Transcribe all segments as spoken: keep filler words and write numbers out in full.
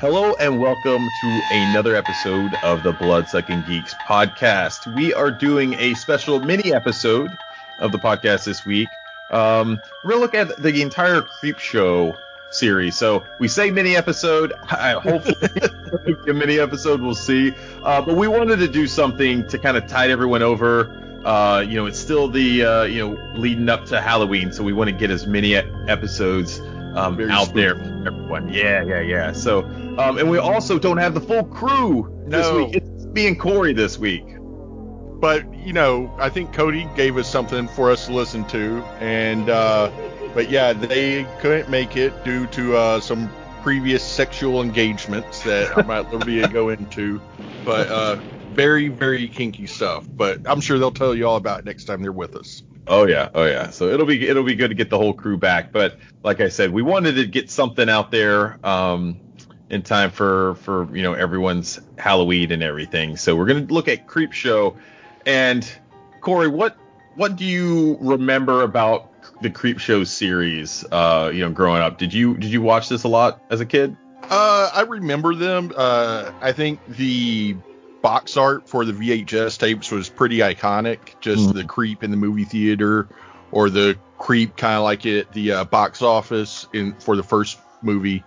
Hello and welcome to another episode of the Bloodsucking Geeks podcast. We are doing a special mini episode of the podcast this week. Um, we're going to look at the entire Creepshow series. So we say mini episode. I, hopefully a mini episode, we'll see. Uh, but we wanted to do something to kind of tide everyone over. Uh, you know, it's still the, uh, you know, leading up to Halloween. So we want to get as many episodes um, out there for everyone. Yeah, yeah, yeah. So, um, and we also don't have the full crew this week. It's me and Corey this week. But, you know, I think Cody gave us something for us to listen to. And, uh, but yeah, they couldn't make it due to uh, some previous sexual engagements that I'm not at liberty to go into. But, uh, very, very kinky stuff, but I'm sure they'll tell you all about it next time they're with us. Oh yeah, oh yeah. So it'll be it'll be good to get the whole crew back. But like I said, we wanted to get something out there um, in time for for you know everyone's Halloween and everything. So we're gonna look at Creepshow. And Corey, what what do you remember about the Creepshow series? Uh, you know, growing up, did you did you watch this a lot as a kid? Uh, I remember them. Uh, I think the box art for the V H S tapes was pretty iconic. Just mm. the creep in the movie theater, or the creep kind of like it the uh, box office in for the first movie.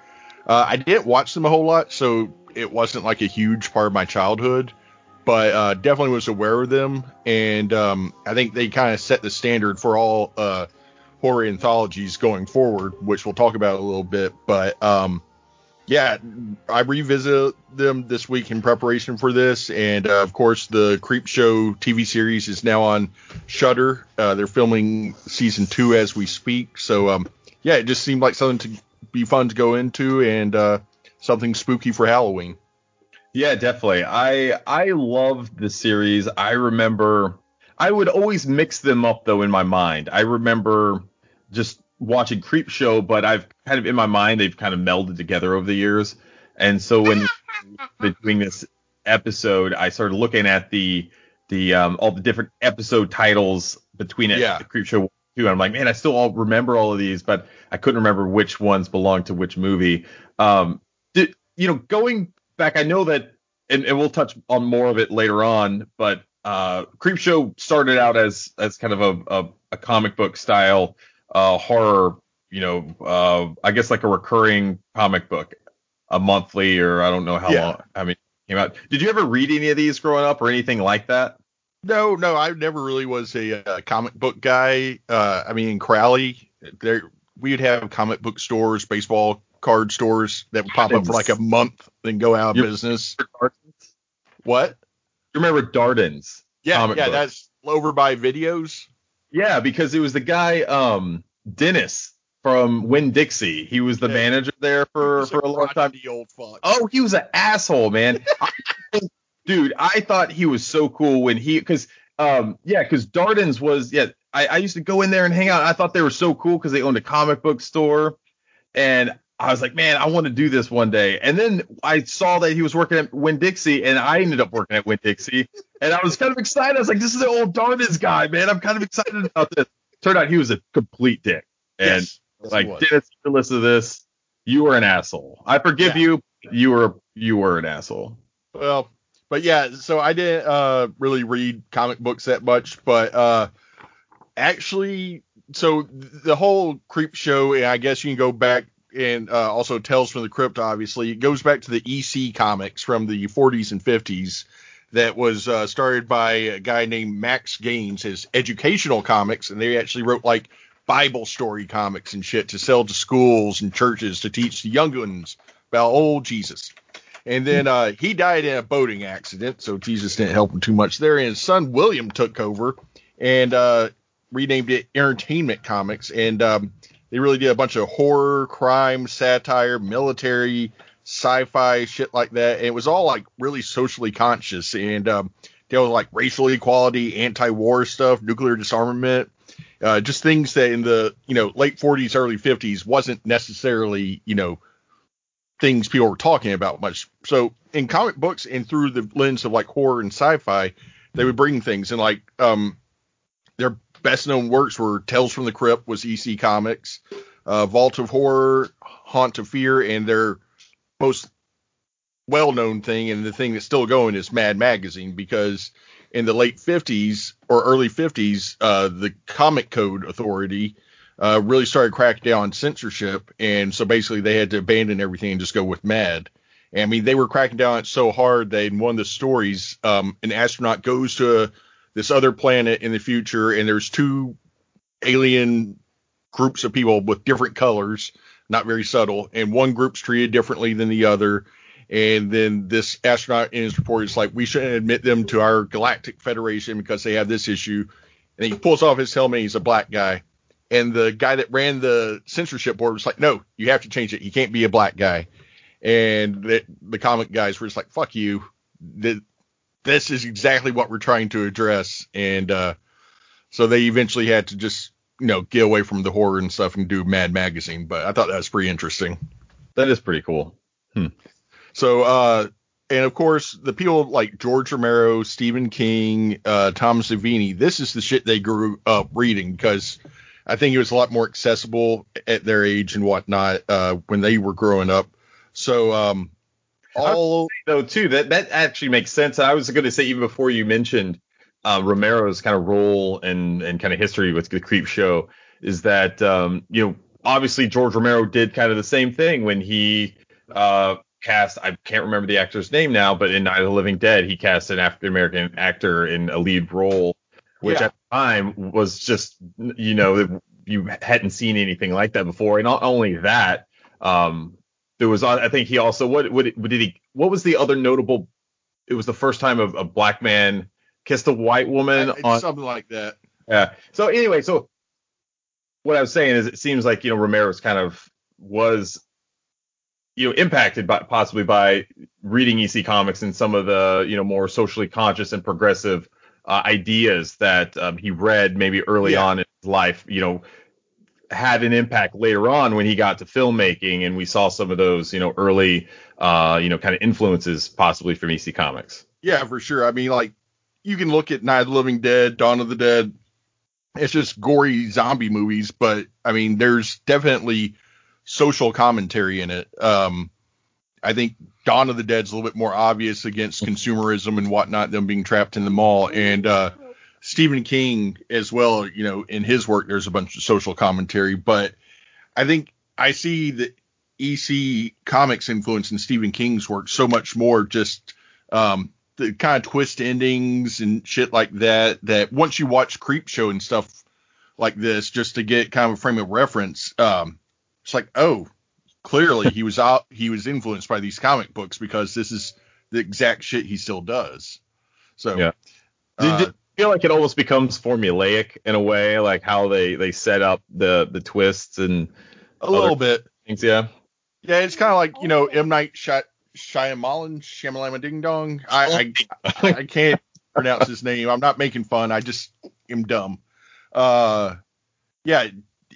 Uh, I didn't watch them a whole lot, so it wasn't like a huge part of my childhood, but uh, definitely was aware of them. And um, I think they kind of set the standard for all uh, horror anthologies going forward, which we'll talk about a little bit. But um, yeah, I revisited them this week in preparation for this, and uh, of course the Creepshow T V series is now on Shudder. Uh, they're filming season two as we speak, so um, yeah, it just seemed like something to be fun to go into, and uh, something spooky for Halloween. Yeah, definitely. I I love the series. I remember I would always mix them up though in my mind. I remember just watching Creepshow, but I've kind of in my mind they've kind of melded together over the years. And so when they're doing this episode, I started looking at the the um, all the different episode titles between it, yeah. the Creepshow two, and I'm like, man, I still all remember all of these, but I couldn't remember which ones belonged to which movie. Um, did, you know, going back, I know that, and, and we'll touch on more of it later on, but uh, Creepshow started out as as kind of a a, a comic book style. Uh, horror, you know, uh, I guess like a recurring comic book, a monthly, or I don't know how yeah. long. I mean, came out. Did you ever read any of these growing up or anything like that? No, no, I never really was a uh, comic book guy. Uh, I mean, in Crowley, there we'd have comic book stores, baseball card stores that would pop up for like a month, then go out of you business. What? You remember Darden's? Yeah, yeah, book. That's over by Videos. Yeah, because it was the guy, um, Dennis from Winn-Dixie. He was the yeah. manager there for, for a long time. The old fuck. Oh, he was an asshole, man. Dude, I thought he was so cool when he, because, um, yeah, because Darden's was, yeah, I, I used to go in there and hang out. And I thought they were so cool because they owned a comic book store. And I was like, man, I want to do this one day. And then I saw that he was working at Winn-Dixie, and I ended up working at Winn-Dixie. And I was kind of excited. I was like, this is the old Darden's guy, man. I'm kind of excited about this. Turned out he was a complete dick. And yes, like, Dennis, if you listen to this, you were an asshole. I forgive yeah. you. You were you were an asshole. Well, but yeah, so I didn't uh, really read comic books that much. But uh, actually, so the whole Creepshow, and I guess you can go back, and uh, also Tales from the Crypt, obviously, it goes back to the E C Comics from the forties and fifties that was uh, started by a guy named Max Gaines, his educational comics, and they actually wrote, like, Bible story comics and shit to sell to schools and churches to teach the young ones about old Jesus. And then uh, he died in a boating accident, so Jesus didn't help him too much there, and his son William took over and uh, renamed it Entertainment Comics, and um they really did a bunch of horror, crime, satire, military, sci-fi, shit like that. And it was all, like, really socially conscious. And um, there was, like, racial equality, anti-war stuff, nuclear disarmament, uh, just things that in the, you know, late forties, early fifties wasn't necessarily, you know, things people were talking about much. So in comic books and through the lens of, like, horror and sci-fi, they would bring things. And, like, um, they're best known works were Tales from the Crypt was E C Comics, uh, Vault of Horror, Haunt of Fear, and their most well-known thing and the thing that's still going is Mad Magazine, because in the late fifties or early fifties, uh, the Comic Code Authority uh, really started cracking down on censorship. And so basically they had to abandon everything and just go with Mad. And, I mean, they were cracking down on it so hard that in one of the stories, um, an astronaut goes to a, this other planet in the future, and there's two alien groups of people with different colors, not very subtle, and one group's treated differently than the other. And then this astronaut in his report is like, we shouldn't admit them to our Galactic Federation because they have this issue. And he pulls off his helmet. He's a black guy. And the guy that ran the censorship board was like, no, you have to change it. He can't be a black guy. And the, the comic guys were just like, fuck you. The, this is exactly what we're trying to address. And uh, so they eventually had to just, you know, get away from the horror and stuff and do Mad Magazine. But I thought that was pretty interesting. That is pretty cool. Hmm. So, uh, and of course, the people like George Romero, Stephen King, uh, Tom Savini, this is the shit they grew up reading, because I think it was a lot more accessible at their age and whatnot uh, when they were growing up. So, um, all though, too, that, that actually makes sense. I was going to say, even before you mentioned uh, Romero's kind of role and, and kind of history with the Creepshow, is that, um, you know, obviously George Romero did kind of the same thing when he, uh, cast, I can't remember the actor's name now, but in Night of the Living Dead, he cast an African-American actor in a lead role, which yeah. at the time was just, you know, you hadn't seen anything like that before. And not only that, um, there was, I think he also, what, what, what did he, what was the other notable, it was the first time a, a black man kissed a white woman. It's on, something like that. Yeah. So anyway, so what I was saying is, it seems like, you know, Romero's kind of was, you know, impacted by possibly by reading E C Comics and some of the, you know, more socially conscious and progressive uh, ideas that um, he read maybe early yeah. on in his life, you know, had an impact later on when he got to filmmaking. And we saw some of those, you know, early, uh, you know, kind of influences possibly from E C Comics. Yeah, for sure. I mean, like, you can look at Night of the Living Dead, Dawn of the Dead. It's just gory zombie movies. But I mean, there's definitely social commentary in it. Um, I think Dawn of the Dead's a little bit more obvious against consumerism and whatnot, them being trapped in the mall. And uh, Stephen King as well, you know, in his work, there's a bunch of social commentary. But I think I see the E C Comics influence in Stephen King's work so much more, just um, the kind of twist endings and shit like that, that once you watch Creepshow and stuff like this, just to get kind of a frame of reference, um, it's like, oh, clearly he was out. He was influenced by these comic books, because this is the exact shit he still does. So, yeah. Uh, did, did you feel like it almost becomes formulaic in a way, like how they, they set up the, the twists and a little bit things? Yeah. Yeah. It's kind of like, you know, M. Night Shy- Shyamalan, Shyamalama Ding Dong. I, I, I, I can't pronounce his name. I'm not making fun. I just am dumb. Uh, yeah.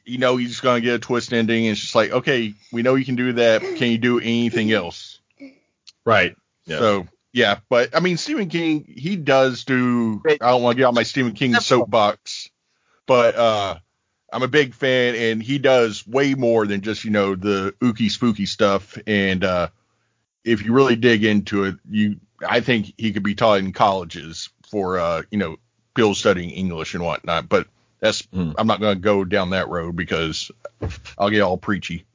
You know, he's going to get a twist ending. And it's just like, okay, we know you can do that. Can you do anything else? Right. Yeah. So, yeah. But, I mean, Stephen King, he does do – I don't want to get on my Stephen King soapbox, but uh, I'm a big fan, and he does way more than just, you know, the ooky spooky stuff. And uh, if you really dig into it, you I think he could be taught in colleges for, uh, you know, people studying English and whatnot. But That's, mm. I'm not going to go down that road, because I'll get all preachy.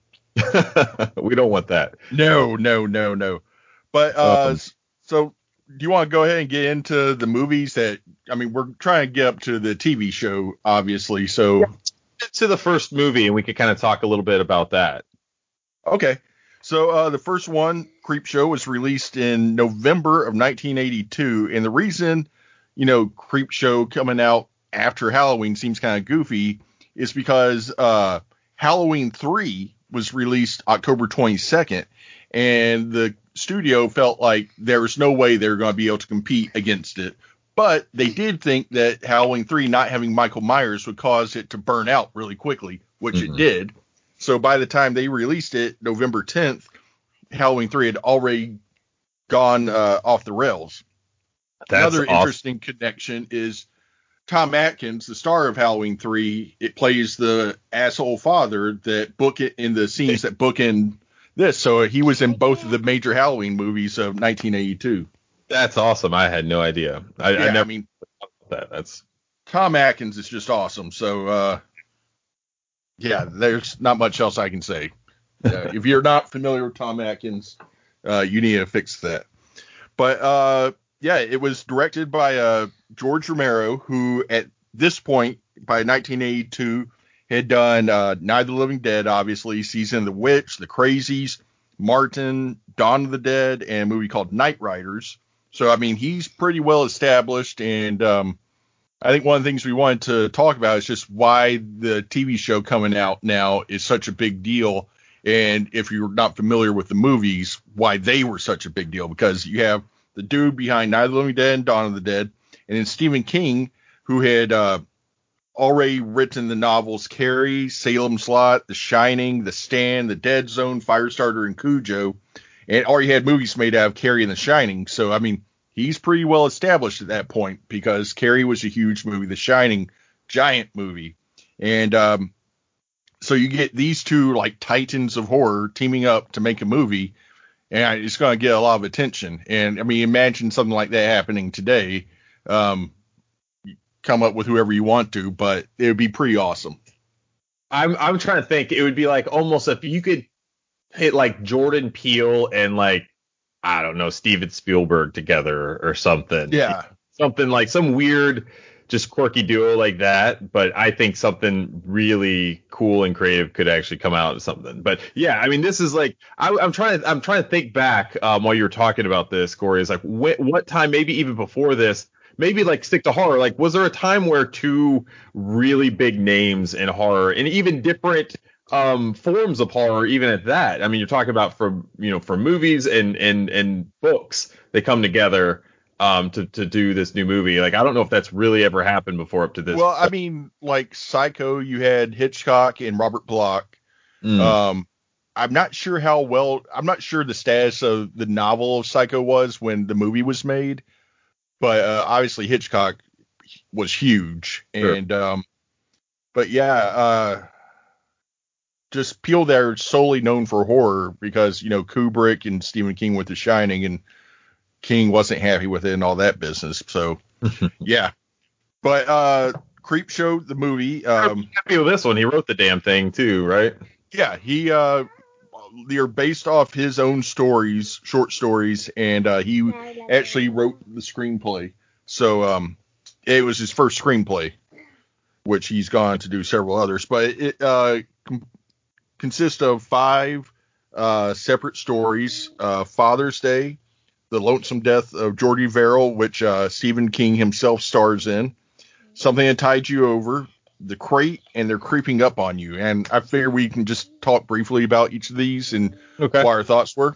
We don't want that. No, no, no, no. But uh, um, so do you want to go ahead and get into the movies that, I mean, we're trying to get up to the T V show, obviously. So yeah. Get to the first movie, and we could kind of talk a little bit about that. Okay. So uh, the first one, Creepshow, was released in November of nineteen eighty-two. And the reason, you know, Creepshow coming out after Halloween seems kind of goofy is because uh, Halloween three was released October twenty-second, and the studio felt like there was no way they were going to be able to compete against it. But they did think that Halloween three not having Michael Myers would cause it to burn out really quickly, which mm-hmm. it did. So by the time they released it, November tenth, Halloween three had already gone uh, off the rails. That's Another awesome. interesting connection is Tom Atkins, the star of Halloween three, it plays the asshole father that book it in the scenes that bookend this. So he was in both of the major Halloween movies of nineteen eighty-two. That's awesome. I had no idea. I, yeah, I never I mean, that. That's Tom Atkins is just awesome. So, uh, yeah, there's not much else I can say. Uh, if you're not familiar with Tom Atkins, uh, you need to fix that. But, uh, yeah, it was directed by uh, George Romero, who at this point, by nineteen eighty-two, had done uh, Night of the Living Dead, obviously, Season of the Witch, The Crazies, Martin, Dawn of the Dead, and a movie called Night Riders. So, I mean, he's pretty well established, and um, I think one of the things we wanted to talk about is just why the T V show coming out now is such a big deal, and if you're not familiar with the movies, why they were such a big deal, because you have the dude behind Night of the Living Dead and Dawn of the Dead, and then Stephen King, who had uh, already written the novels Carrie, Salem's Lot, The Shining, The Stand, The Dead Zone, Firestarter, and Cujo, and already had movies made out of Carrie and The Shining. So, I mean, he's pretty well established at that point because Carrie was a huge movie, The Shining, giant movie. And um, so you get these two, like, titans of horror teaming up to make a movie, and it's going to get a lot of attention. And, I mean, imagine something like that happening today. Um, come up with whoever you want to, but it would be pretty awesome. I'm I'm trying to think. It would be like almost if you could hit like Jordan Peele and like, I don't know, Steven Spielberg together or something. Yeah. Something like some weird, just quirky duo like that. But I think something really cool and creative could actually come out of something. But yeah, I mean, this is like, I, I'm trying to, I'm trying to think back um, while you were talking about this, Corey, is like what, what time, maybe even before this, maybe like stick to horror. Like, was there a time where two really big names in horror and even different um, forms of horror, even at that? I mean, you're talking about from, you know, from movies and and and books, they come together um, to to do this new movie. Like, I don't know if that's really ever happened before up to this. Well, I mean, like Psycho, you had Hitchcock and Robert Bloch. Mm. Um, I'm not sure how well. I'm not sure the status of the novel of Psycho was when the movie was made. But uh, obviously Hitchcock was huge, and sure. um, but yeah, uh, just Peele there solely known for horror because you know Kubrick and Stephen King with The Shining, and King wasn't happy with it and all that business. So yeah, but uh, Creepshow the movie. Um, I'm happy with this one. He wrote the damn thing too, right? Yeah, he uh, they're based off his own stories, short stories, and uh, he actually wrote the screenplay. So um, it was his first screenplay, which he's gone to do several others. But it uh, com- consists of five uh, separate stories. Uh, Father's Day, The Lonesome Death of Geordie Verrill, which uh, Stephen King himself stars in, Something That Tied You Over, The Crate, and They're Creeping Up on You. And I figure we can just talk briefly about each of these and okay. what our thoughts were.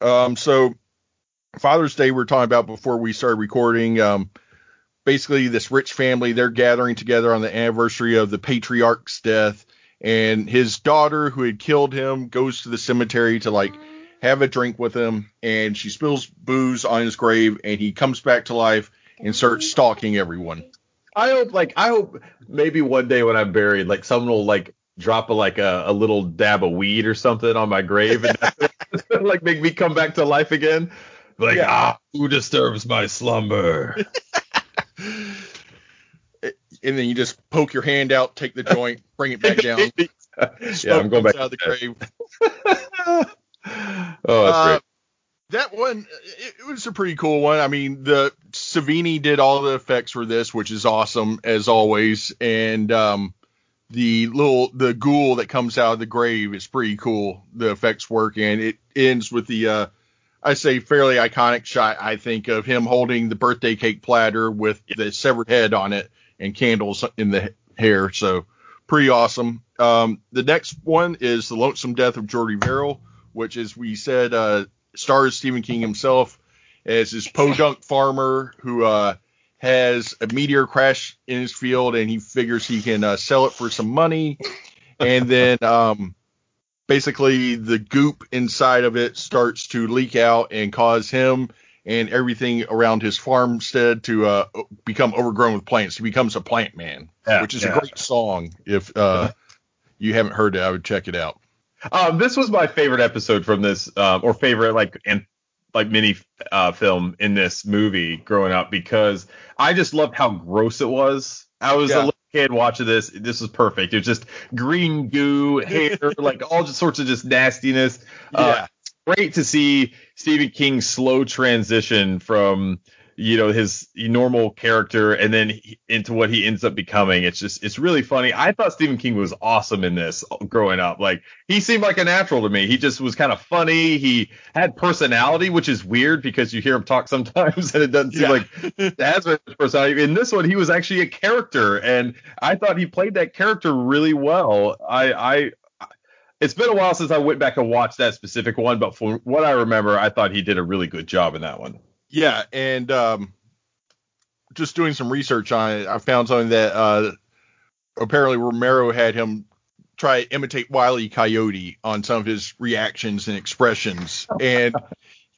Um, so Father's Day, we were talking about before we started recording. Um, basically, this rich family, they're gathering together on the anniversary of the patriarch's death. And his daughter, who had killed him, goes to the cemetery to, like, have a drink with him. And she spills booze on his grave, and he comes back to life and starts stalking everyone. I hope, like, I hope maybe one day when I'm buried, like, someone will, like, drop, a, like, a, a little dab of weed or something on my grave and, like, make me come back to life again. Like, yeah. ah, who disturbs my slumber? And then you just poke your hand out, take the joint, bring it back down. Yeah, I'm going back out of the grave. Oh, that's uh, great. That one, it was a pretty cool one. I mean, the Savini did all the effects for this, which is awesome as always. And um, the little the ghoul that comes out of the grave is pretty cool. The effects work, and it ends with the uh, I say fairly iconic shot, I think, of him holding the birthday cake platter with the severed head on it and candles in the hair. So pretty awesome. Um, the next one is The Lonesome Death of Geordie Verrill, which, as we said, uh, stars Stephen King himself as his podunk farmer who uh, has a meteor crash in his field, and he figures he can uh, sell it for some money. And then um, basically the goop inside of it starts to leak out and cause him and everything around his farmstead to uh, become overgrown with plants. He becomes a plant man, yeah, which is yeah. a great song. If uh, you haven't heard it, I would check it out. Um, this was my favorite episode from this, uh, or favorite like and like mini uh, film in this movie growing up, because I just loved how gross it was. I was yeah. a little kid watching this. This was perfect. It was just green goo, hair, like all just sorts of just nastiness. Uh, yeah. Great to see Stephen King's slow transition from, you know, his normal character and then he, into what he ends up becoming. It's just, it's really funny. I thought Stephen King was awesome in this growing up. Like, he seemed like a natural to me. He just was kind of funny. He had personality, which is weird because you hear him talk sometimes and it doesn't seem yeah. like that's much personality. In this one, he was actually a character, and I thought he played that character really well. I, I, It's been a while since I went back and watched that specific one, but from what I remember, I thought he did a really good job in that one. Yeah, and um, just doing some research on it, I found something that uh, apparently Romero had him try to imitate Wile E. Coyote on some of his reactions and expressions, and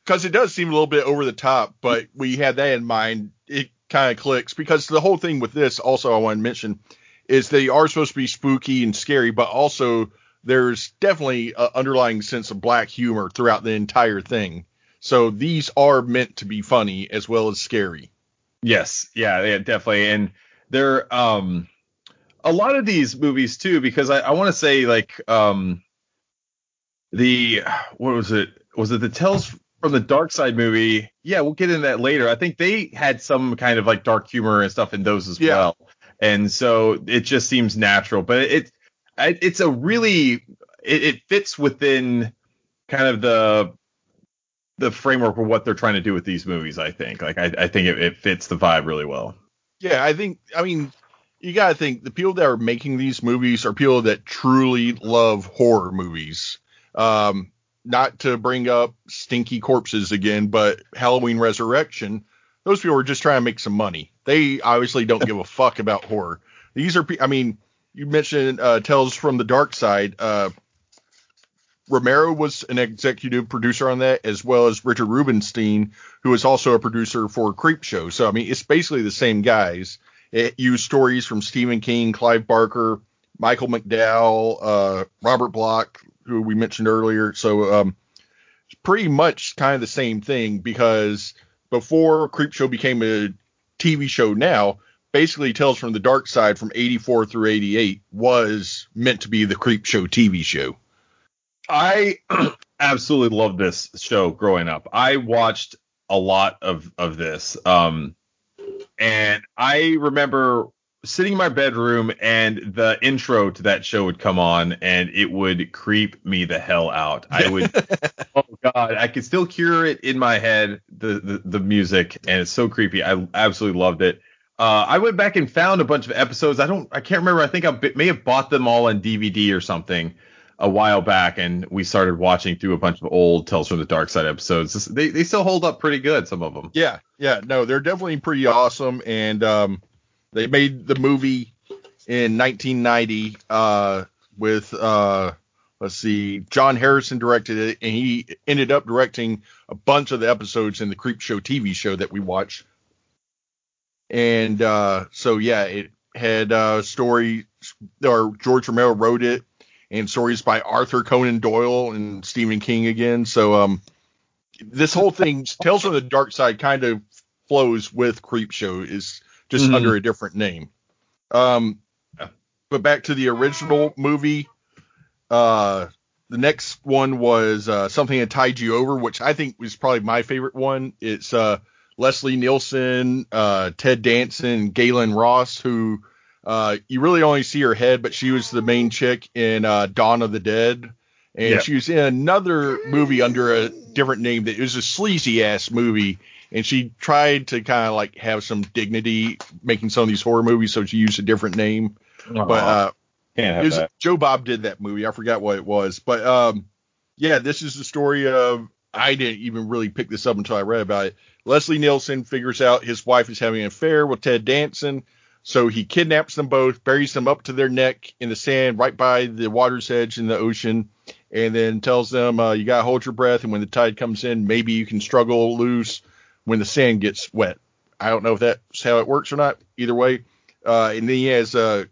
because it does seem a little bit over the top, but we had that in mind, it kind of clicks, because the whole thing with this, also I want to mention, is they are supposed to be spooky and scary, but also there's definitely an underlying sense of black humor throughout the entire thing. So these are meant to be funny as well as scary. Yes. Yeah, yeah, definitely. And they're um, a lot of these movies too, because I, I want to say like um, the, what was it? Was it the Tales from the Dark Side movie? Yeah. We'll get into that later. I think they had some kind of like dark humor and stuff in those as yeah. well. And so it just seems natural, but it, I, it's a really it, it fits within kind of the the framework of what they're trying to do with these movies. I think like I, I think it, it fits the vibe really well. Yeah, I think I mean, you got to think the people that are making these movies are people that truly love horror movies. Um, not to bring up Stinky Corpses again, but Halloween Resurrection. Those people are just trying to make some money. They obviously don't give a fuck about horror. These are I mean. You mentioned uh, Tales from the Dark Side. Uh, Romero was an executive producer on that, as well as Richard Rubenstein, who is also a producer for Creepshow. So, I mean, it's basically the same guys. It used stories from Stephen King, Clive Barker, Michael McDowell, uh, Robert Bloch, who we mentioned earlier. So um, it's pretty much kind of the same thing, because before Creepshow became a T V show now, basically Tales from the Dark Side from eighty-four through eighty-eight was meant to be the Creepshow T V show. I absolutely loved this show growing up. I watched a lot of, of this. Um, and I remember sitting in my bedroom and the intro to that show would come on and it would creep me the hell out. I would, oh God, I could still hear it in my head, the, the, the music, and it's so creepy. I absolutely loved it. Uh, I went back and found a bunch of episodes. I don't, I can't remember. I think I b- may have bought them all on D V D or something a while back, and we started watching through a bunch of old Tales from the Dark Side episodes. This, they they still hold up pretty good, some of them. Yeah, yeah, no, they're definitely pretty awesome. And um, they made the movie in nineteen ninety uh, with uh, let's see, John Harrison directed it, and he ended up directing a bunch of the episodes in the Creepshow T V show that we watched. And uh, so, yeah, it had uh, stories, or George Romero wrote it, and stories by Arthur Conan Doyle and Stephen King again. So um, this whole thing, Tales from the Dark Side, kind of flows with Creepshow, is just mm-hmm. under a different name. Um, but back to the original movie, uh, the next one was uh, Something That Tied You Over, which I think was probably my favorite one. It's... Uh, Leslie Nielsen, uh, Ted Danson, Galen Ross, who uh, you really only see her head, but she was the main chick in uh, Dawn of the Dead. And yep. she was in another movie under a different name that it was a sleazy ass movie. And she tried to kind of like have some dignity making some of these horror movies. So she used a different name. Aww. But uh, Can't have it was, that. Joe Bob did that movie. I forgot what it was. But um, yeah, this is the story of, I didn't even really pick this up until I read about it. Leslie Nielsen figures out his wife is having an affair with Ted Danson, so he kidnaps them both, buries them up to their neck in the sand right by the water's edge in the ocean, and then tells them, uh, you got to hold your breath, and when the tide comes in, maybe you can struggle loose when the sand gets wet. I don't know if that's how it works or not, either way. Uh, and then he has uh,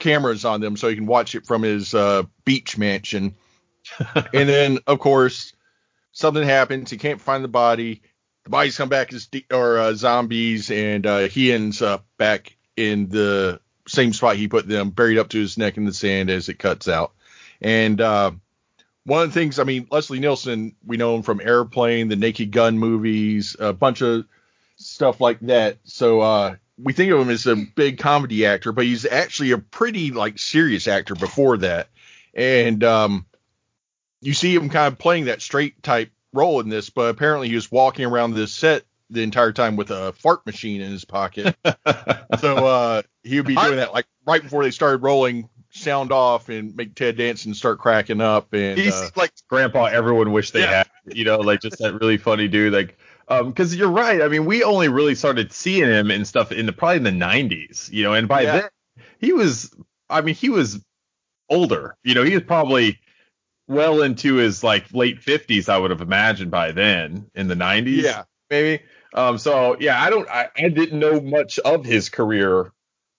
cameras on them, so he can watch it from his uh, beach mansion. And then, of course, something happens. He can't find the body. The bodies come back as de- or uh, zombies, and uh, he ends up back in the same spot he put them, buried up to his neck in the sand as it cuts out. And uh, one of the things, I mean, Leslie Nielsen, we know him from Airplane, the Naked Gun movies, a bunch of stuff like that. So uh, we think of him as a big comedy actor, but he's actually a pretty like serious actor before that. And um, you see him kind of playing that straight type role in this, but apparently he was walking around this set the entire time with a fart machine in his pocket. So uh, he would be doing that like right before they started rolling sound off and make Ted Danson start cracking up. And he's uh, like grandpa everyone wished they yeah. had, you know, like just that really funny dude. Like, um, because you're right. I mean, we only really started seeing him and stuff in the probably in the nineties, you know, and by yeah. then he was, I mean, he was older, you know, he was probably well into his like late fifties, I would have imagined by then in the nineties. Yeah, maybe. Um, so yeah, I don't, I, I didn't know much of his career,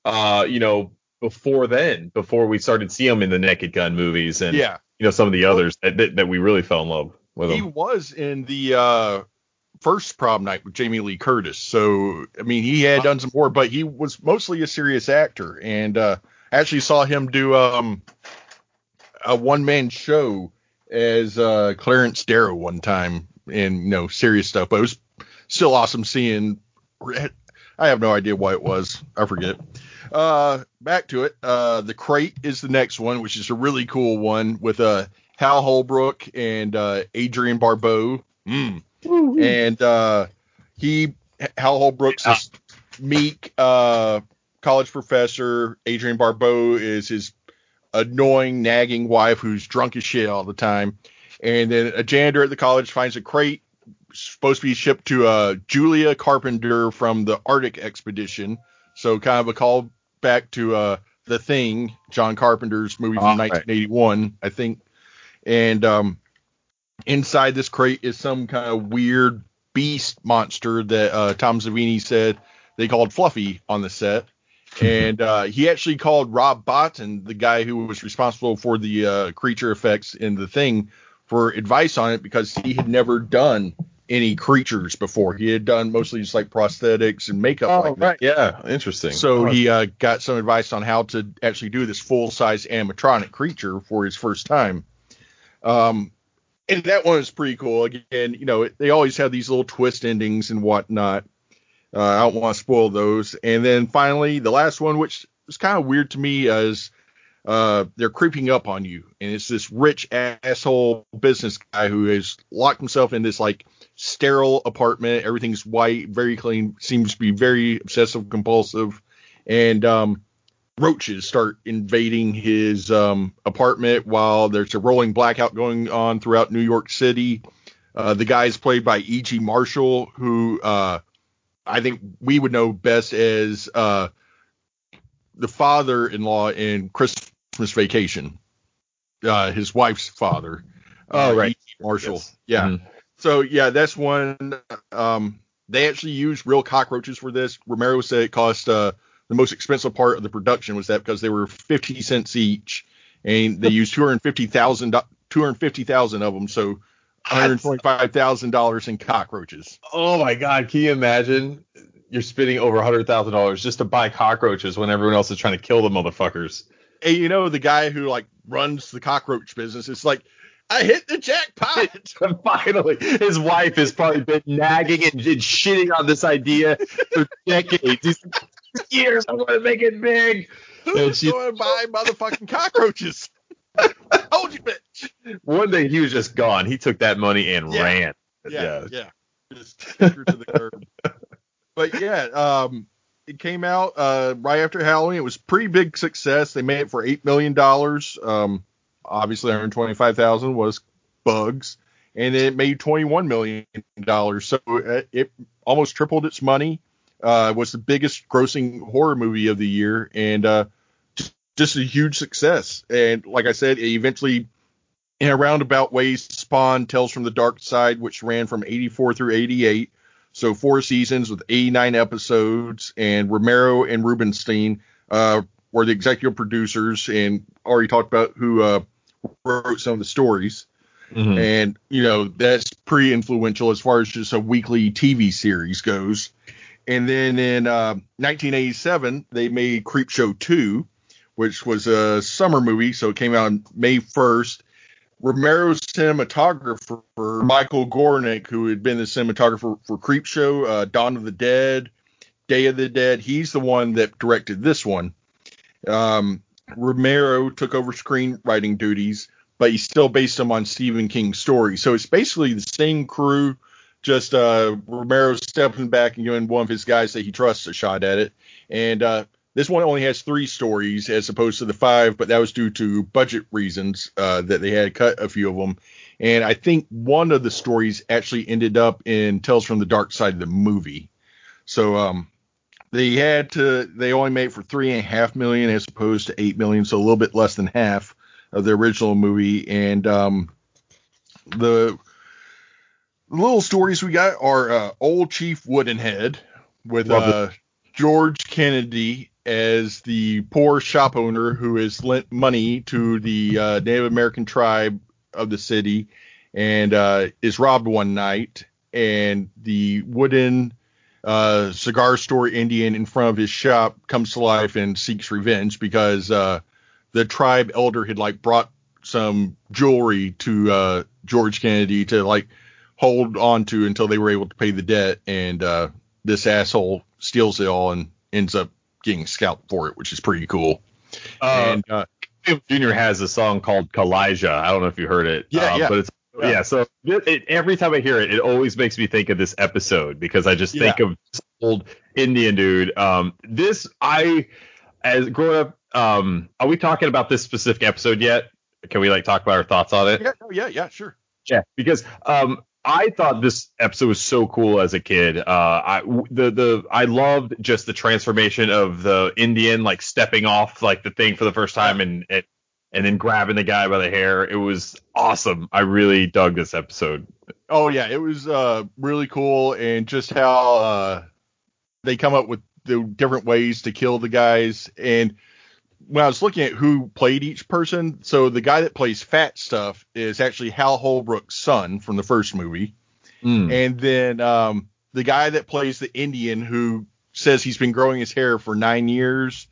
uh, you know, before then, before we started seeing him in the Naked Gun movies and, yeah. you know, some of the others that, that, that we really fell in love with him. He was in the uh, first Prom Night with Jamie Lee Curtis. So, I mean, he had done some more, but he was mostly a serious actor. And uh, actually saw him do um, a one-man show as uh, Clarence Darrow one time and, you know, serious stuff. But it was still awesome seeing – I have no idea why it was. I forget. Uh, back to it. Uh, The Crate is the next one, which is a really cool one with uh, Hal Holbrook and uh, Adrian Barbeau. Mm. And uh, he, Hal Holbrook's a meek uh, college professor. Adrian Barbeau is his annoying, nagging wife who's drunk as shit all the time. And then a janitor at the college finds a crate supposed to be shipped to uh, Julia Carpenter from the Arctic expedition. So kind of a call back to uh, The Thing, John Carpenter's movie from oh, nineteen eighty-one, right. I think. And um, inside this crate is some kind of weird beast monster that uh, Tom Savini said they called Fluffy on the set. And uh, he actually called Rob Bottin, the guy who was responsible for the uh, creature effects in The Thing, for advice on it because he had never done any creatures before. He had done mostly just like prosthetics and makeup. Oh, like right. that. Yeah. Interesting. So right. he uh, got some advice on how to actually do this full size animatronic creature for his first time. Um, and that one is pretty cool. Again, you know, it, they always have these little twist endings and whatnot. Uh, I don't want to spoil those. And then finally, the last one, which is kind of weird to me is uh, They're Creeping Up on You. And it's this rich asshole business guy who has locked himself in this like sterile apartment. Everything's white, very clean, seems to be very obsessive compulsive, and um roaches start invading his um apartment while there's a rolling blackout going on throughout New York City. Uh the guy is played by E. G. Marshall, who uh I think we would know best as uh the father-in-law in Christmas Vacation, uh his wife's father. Oh, uh, right. E. G. Marshall. Yes. Yeah. Mm-hmm. So, yeah, that's one. Um, they actually used real cockroaches for this. Romero said it cost uh, the most expensive part of the production was that because they were fifty cents each. And they used two hundred fifty thousand of them. So one hundred twenty-five thousand dollars in cockroaches. Oh, my God. Can you imagine? You're spending over one hundred thousand dollars just to buy cockroaches when everyone else is trying to kill the motherfuckers. And, you know, the guy who, like, runs the cockroach business, it's like, I hit the jackpot. Finally, his wife has probably been nagging and, and shitting on this idea for decades. He's like, years, I'm going to make it big. Who's going to buy motherfucking cockroaches? Hold you, bitch. One day he was just gone. He took that money and yeah. ran. Yeah, yeah. yeah. Just took her to the curb. But yeah, um, it came out uh, right after Halloween. It was a pretty big success. They made it for eight million dollars. Um, Obviously, one hundred twenty-five thousand dollars was bugs, and it made twenty-one million dollars. So it almost tripled its money. Uh, it was the biggest grossing horror movie of the year, and uh, just, just a huge success. And like I said, it eventually, in a roundabout way, spawned Tales from the Dark Side, which ran from eighty-four through eighty-eight. So four seasons with eighty-nine episodes, and Romero and Rubenstein uh, were the executive producers, and already talked about who uh, wrote some of the stories. Mm-hmm. And, you know, that's pretty influential as far as just a weekly T V series goes. And then in uh, nineteen eighty-seven, they made Creepshow two, which was a summer movie. So it came out on May first. Romero's cinematographer, Michael Gornick, who had been the cinematographer for Creepshow, uh, Dawn of the Dead, Day of the Dead. He's the one that directed this one. Um, Romero took over screenwriting duties, but he still based them on Stephen King's story. So it's basically the same crew, just uh, Romero stepping back and giving one of his guys that he trusts a shot at it. And uh, this one only has three stories as opposed to the five, but that was due to budget reasons uh, that they had cut a few of them. And I think one of the stories actually ended up in Tales from the Dark Side of the movie. So um, they had to, they only made for three and a half million as opposed to eight million. So a little bit less than half of the original movie. And um, the little stories we got are uh, Old Chief Woodenhead with uh, George Kennedy as the poor shop owner who has lent money to the uh, Native American tribe of the city and uh, is robbed one night. And the wooden uh, cigar store Indian in front of his shop comes to life and seeks revenge because uh, the tribe elder had like brought some jewelry to uh, George Kennedy to like hold on to until they were able to pay the debt. And uh, this asshole steals it all and ends up getting scalped for it, which is pretty cool. Uh, and uh, Junior has a song called Kalijah. I don't know if you heard it. Yeah, um, yeah. But it's, yeah. yeah so it, it, every time I hear it, it always makes me think of this episode because I just yeah. think of this old Indian dude. Um, this, I, as growing up, um, are we talking about this specific episode yet? Can we like talk about our thoughts on it? Yeah, no, yeah, yeah, sure. Yeah, because um, I thought this episode was so cool as a kid. Uh, I the the I loved just the transformation of the Indian like stepping off like the thing for the first time and and, and then grabbing the guy by the hair. It was awesome. I really dug this episode. Oh yeah, it was uh, really cool, and just how uh, they come up with the different ways to kill the guys. And when I was looking at who played each person, so the guy that plays Fat Stuff is actually Hal Holbrook's son from the first movie. Mm. And then um, the guy that plays the Indian who says he's been growing his hair for nine years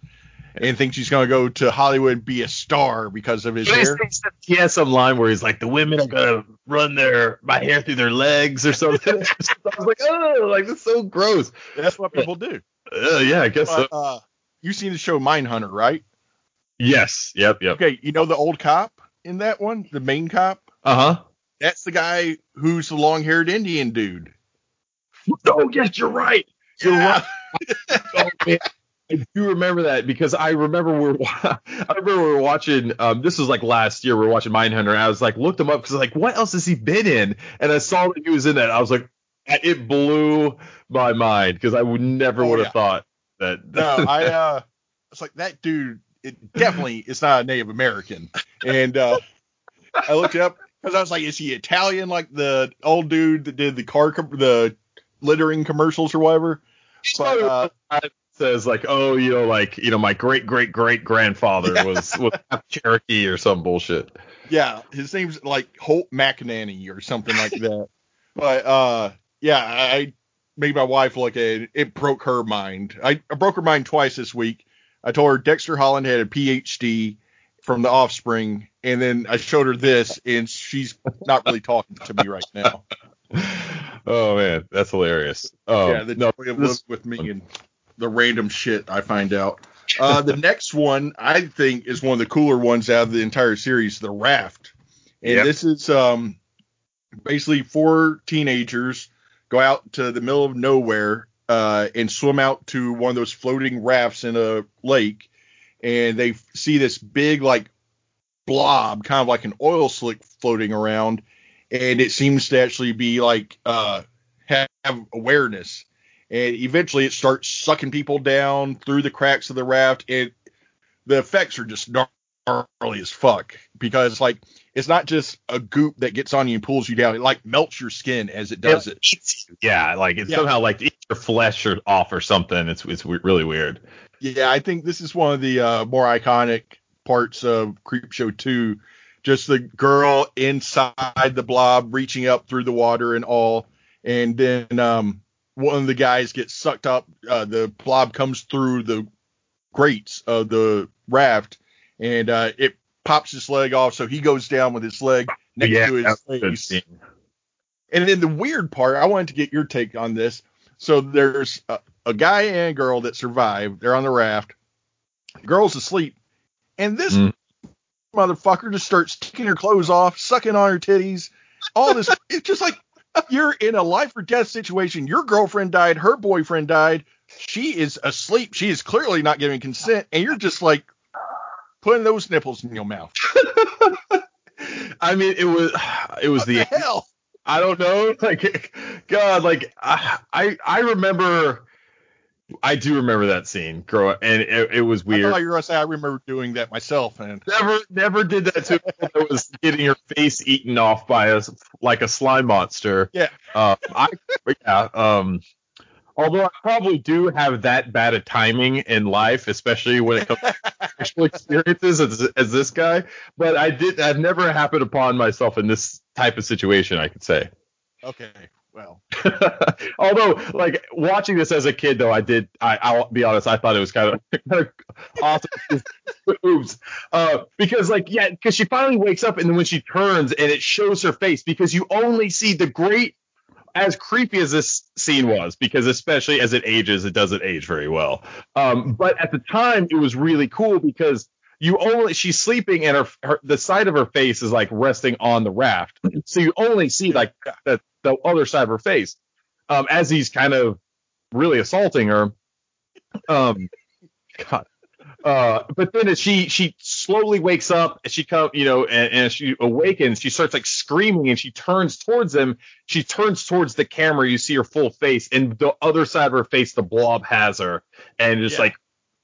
and thinks he's going to go to Hollywood and be a star because of his he hair. He has some line where he's like, the women are going to run their my hair through their legs or something. I was like, oh, like that's so gross. That's what people do. Uh, yeah, I guess but, so. Uh, you've seen the show Mindhunter, right? Yes. Yep. Yep. Okay. You know the old cop in that one, the main cop. Uh huh. That's the guy who's the long-haired Indian dude. Oh yes, you're right. You're yeah. right. Oh, man. I do remember that because I remember we we're I remember we were watching. Um, this was like last year. We were watching Mindhunter. And I was like, looked him up because like, what else has he been in? And I saw that he was in that. I was like, it blew my mind because I would never oh, would have yeah. thought that. No, I. Uh, it's like that dude. It definitely is not a Native American. And uh, I looked it up because I was like, is he Italian? Like the old dude that did the car, com- the littering commercials or whatever. But, uh, it says like, oh, you know, like, you know, my great, great, great grandfather yeah. was, was Cherokee or some bullshit. Yeah. His name's like Holt McNanny or something like that. But uh, yeah, I made my wife look at it. It broke her mind. I, I broke her mind twice this week. I told her Dexter Holland had a P H D from The Offspring, and then I showed her this, and she's not really talking to me right now. Oh, man, that's hilarious. Um, yeah, the no, joy of this with me and the random shit I find out. Uh, the next one, I think, is one of the cooler ones out of the entire series, The Raft. And yep. this is um, basically four teenagers go out to the middle of nowhere Uh, and swim out to one of those floating rafts in a lake, and they see this big like blob, kind of like an oil slick, floating around, and it seems to actually be like uh, have awareness, and eventually it starts sucking people down through the cracks of the raft. And the effects are just gnarly as fuck because like it's not just a goop that gets on you and pulls you down. It like melts your skin as it does it. it. Yeah, like it yeah. somehow like eats your flesh or off or something. It's it's really weird. Yeah, I think this is one of the uh, more iconic parts of Creepshow two, just the girl inside the blob reaching up through the water and all. And then um, one of the guys gets sucked up. Uh, the blob comes through the grates of the raft, and uh, it pops his leg off. So he goes down with his leg next yeah, to his face. And then the weird part, I wanted to get your take on this. So there's a, a guy and a girl that survived. They're on the raft. The girl's asleep. And this mm. motherfucker just starts taking her clothes off, sucking on her titties, all this. It's just like you're in a life or death situation. Your girlfriend died. Her boyfriend died. She is asleep. She is clearly not giving consent. And you're just like putting those nipples in your mouth. I mean, it was it was what the, the hell. I don't know. Like, God, like I, I, I remember. I do remember that scene, grow up, and it, it was weird. I thought you were gonna say I remember doing that myself, and never, never did that to me. That was getting your face eaten off by a like a slime monster. Yeah. Uh, I, yeah. Um. Although I probably do have that bad a timing in life, especially when it comes to sexual experiences as, as this guy. But I did. I've never happened upon myself in this type of situation, I could say. Okay. Well, although like watching this as a kid, though, I did. I, I'll be honest. I thought it was kind of, kind of awesome. Oops. Uh, because like, yeah, because she finally wakes up, and then when she turns and it shows her face, because you only see the great. As creepy as this scene was, because especially as it ages, it doesn't age very well. Um, but at the time, it was really cool because you only she's sleeping and her, her the side of her face is like resting on the raft, so you only see like the, the other side of her face um, as he's kind of really assaulting her. Um, God. Uh, but then as she she slowly wakes up, and she come you know, and, and she awakens. She starts like screaming, and she turns towards them. She turns towards the camera. You see her full face, and the other side of her face, the blob has her, and just yeah. like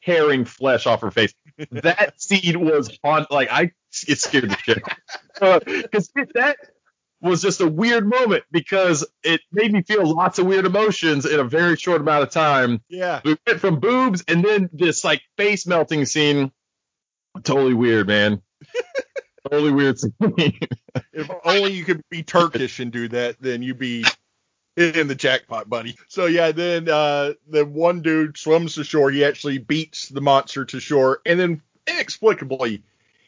tearing flesh off her face. That scene was on. Like I, it scared the shit out because uh, that was just a weird moment because it made me feel lots of weird emotions in a very short amount of time. Yeah. We went from boobs and then this like face melting scene. Totally weird, man. Totally weird scene. If only you could be Turkish and do that, then you'd be in the jackpot, buddy. So yeah, then uh, the one dude swims to shore. He actually beats the monster to shore, and then inexplicably,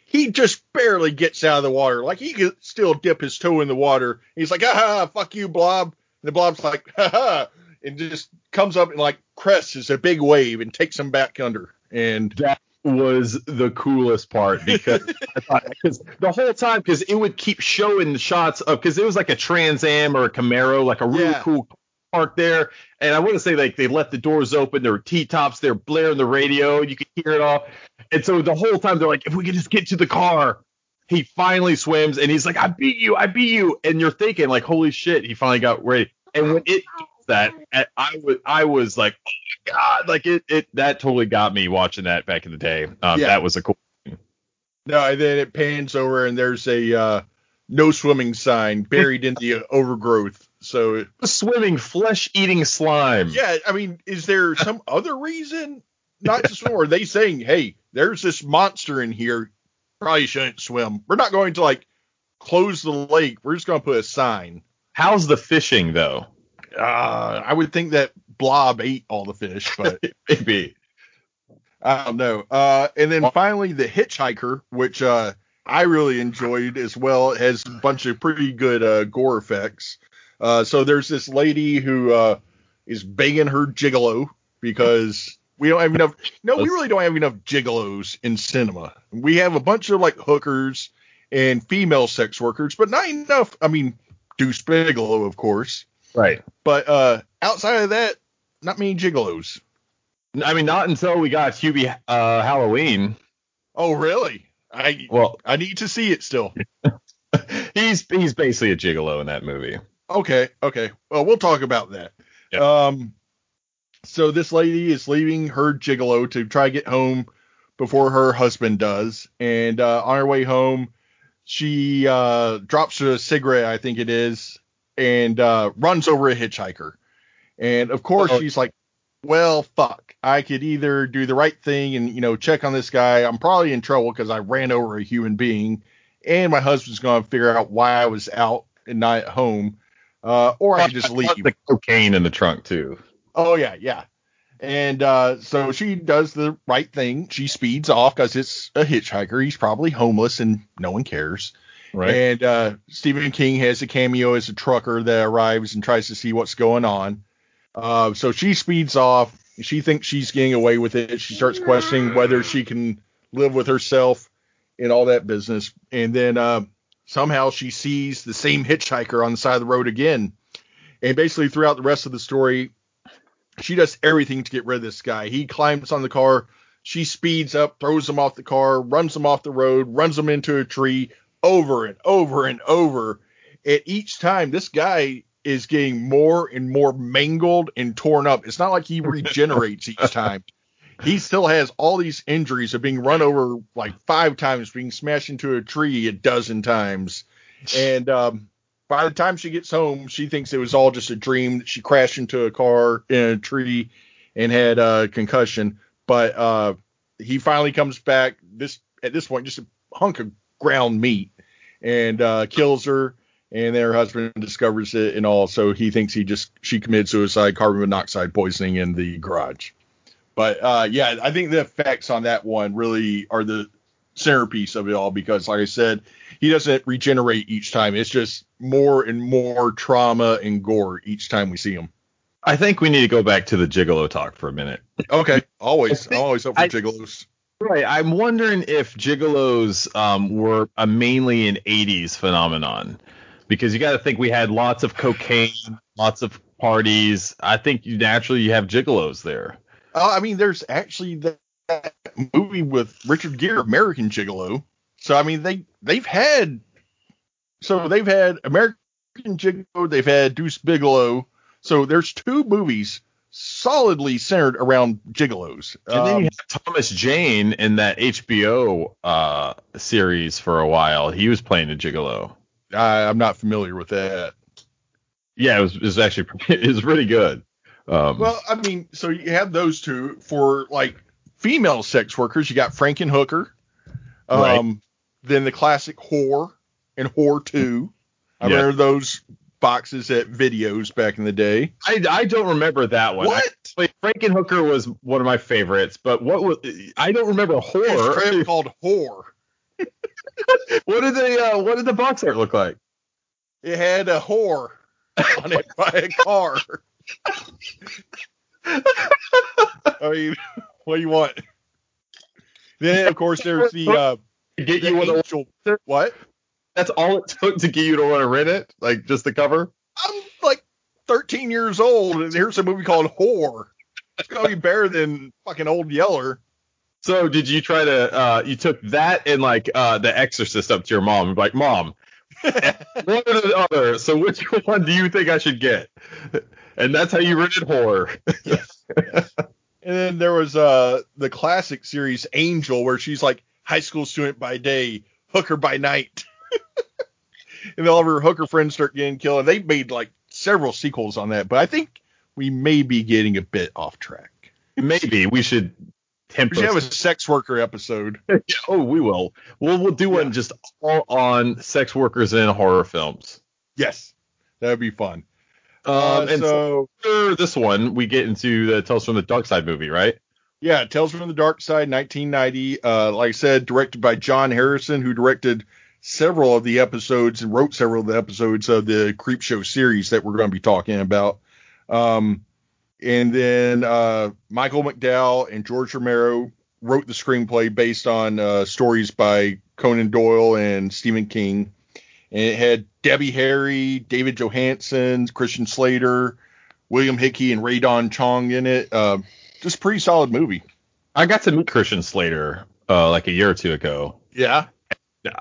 he just barely gets out of the water. Like, he could still dip his toe in the water. He's like, ah, fuck you, blob. And the blob's like, ha ha. And just comes up and, like, crests as a big wave and takes him back under. And that was the coolest part. Because I thought, cause the whole time, because it would keep showing the shots of, because it was like a Trans Am or a Camaro, like a really yeah. cool park there. And I wouldn't say, like, they left the doors open. There were T-tops. They were blaring the radio. You could hear it all. And so the whole time they're like, if we could just get to the car, he finally swims and he's like, I beat you, I beat you. And you're thinking like, holy shit, he finally got ready. And when it does that, I was, I was like, oh my God, like it, it, that totally got me watching that back in the day. Um, yeah. That was a cool thing. No, and then it pans over and there's a uh, no swimming sign buried in the overgrowth. So swimming, flesh eating slime. Yeah. I mean, is there some other reason not to swim? Or are they saying, hey, there's this monster in here. Probably shouldn't swim. We're not going to, like, close the lake. We're just going to put a sign. How's the fishing, though? Uh, I would think that blob ate all the fish, but maybe. I don't know. Uh, and then finally, The Hitchhiker, which uh, I really enjoyed as well. It has a bunch of pretty good uh, gore effects. Uh, so there's this lady who uh, is begging her gigolo because... We don't have enough. No, we really don't have enough gigolos in cinema. We have a bunch of like hookers and female sex workers, but not enough. I mean, Deuce Bigelow, of course. Right. But uh, outside of that, not many gigolos. I mean, not until we got Hubie uh, Halloween. Oh, really? I well, I need to see it still. he's he's basically a gigolo in that movie. Okay. Okay. Well, we'll talk about that. Yeah. Um. So this lady is leaving her gigolo to try to get home before her husband does. And uh, on her way home, she uh, drops a cigarette, I think it is, and uh, runs over a hitchhiker. And, of course, oh. she's like, well, fuck. I could either do the right thing and, you know, check on this guy. I'm probably in trouble because I ran over a human being. and my husband's going to figure out why I was out and not at home. Uh, or I could just leave. The cocaine in the trunk, too. Oh, yeah, yeah. And uh, so she does the right thing. She speeds off because it's a hitchhiker. He's probably homeless and no one cares. Right. And uh, Stephen King has a cameo as a trucker that arrives and tries to see what's going on. Uh, so she speeds off. She thinks she's getting away with it. She starts questioning whether she can live with herself and all that business. And then uh, somehow she sees the same hitchhiker on the side of the road again. And basically throughout the rest of the story, she does everything to get rid of this guy. He climbs on the car. She speeds up, throws him off the car, runs him off the road, runs him into a tree over and over and over. And each time, this guy is getting more and more mangled and torn up. It's not like he regenerates each time. He still has all these injuries of being run over like five times, being smashed into a tree a dozen times. And, um, by the time she gets home, she thinks it was all just a dream that she crashed into a car in a tree and had a concussion. But uh, he finally comes back, this at this point, just a hunk of ground meat, and uh, kills her. And then her husband discovers it and all. So he thinks he just she committed suicide, carbon monoxide poisoning in the garage. But uh, yeah, I think the effects on that one really are the centerpiece of it all, because like I said, he doesn't regenerate each time. It's just more and more trauma and gore each time we see him. I think we need to go back to the Gigolo talk for a minute. Okay. Always think, always up for I, Gigolos. Right. I'm wondering if Gigolos um were a mainly an eighties phenomenon, because you got to think we had lots of cocaine, lots of parties. I think you naturally you have Gigolos there. Oh, I mean, there's actually the that movie with Richard Gere, American Gigolo. So I mean they they've had so they've had American Gigolo, they've had Deuce Bigelow. So there's two movies solidly centered around gigolos. And um, then you have Thomas Jane in that H B O uh, series for a while. He was playing a gigolo. I, I'm not familiar with that. Yeah, it was, it was actually it was pretty good. Um, well, I mean, so you have those two for like. Female sex workers, you got Frankenhooker, um, right. Then the classic Whore and Whore two. I yeah. remember those boxes at videos back in the day. I, I don't remember that one. What? I, Frankenhooker was one of my favorites, but what was I don't remember Whore. It's crap called Whore. What did the uh, what did the box art look like? It had a whore on it by a car. I mean. What do you want? Then, of course, there's the uh, get the you angel. To, what? That's all it took to get you to want to rent it, like just the cover. I'm like thirteen years old, and here's a movie called Whore. It's gonna be better than fucking Old Yeller. So, did you try to? Uh, you took that and like uh, The Exorcist up to your mom and be like, Mom, one or the other. So, which one do you think I should get? And that's how you rented Whore. Yes. And then there was uh, the classic series Angel, where she's like high school student by day, hooker by night. And all of her hooker friends start getting killed. And they made like several sequels on that. But I think we may be getting a bit off track. Maybe we should. We should have a sex worker episode. Oh, we will. Well, we'll do yeah. one just all on sex workers in horror films. Yes, that would be fun. Um, and so, so this one, we get into the Tales from the Dark Side movie, right? Yeah, Tales from the Dark Side, nineteen ninety. Uh, like I said, directed by John Harrison, who directed several of the episodes and wrote several of the episodes of the Creepshow series that we're going to be talking about. Um, and then uh, Michael McDowell and George Romero wrote the screenplay based on uh, stories by Conan Doyle and Stephen King. And it had Debbie Harry, David Johansen, Christian Slater, William Hickey, and Ray Don Chong in it. Uh, just pretty solid movie. I got to meet Christian Slater uh, like a year or two ago. Yeah,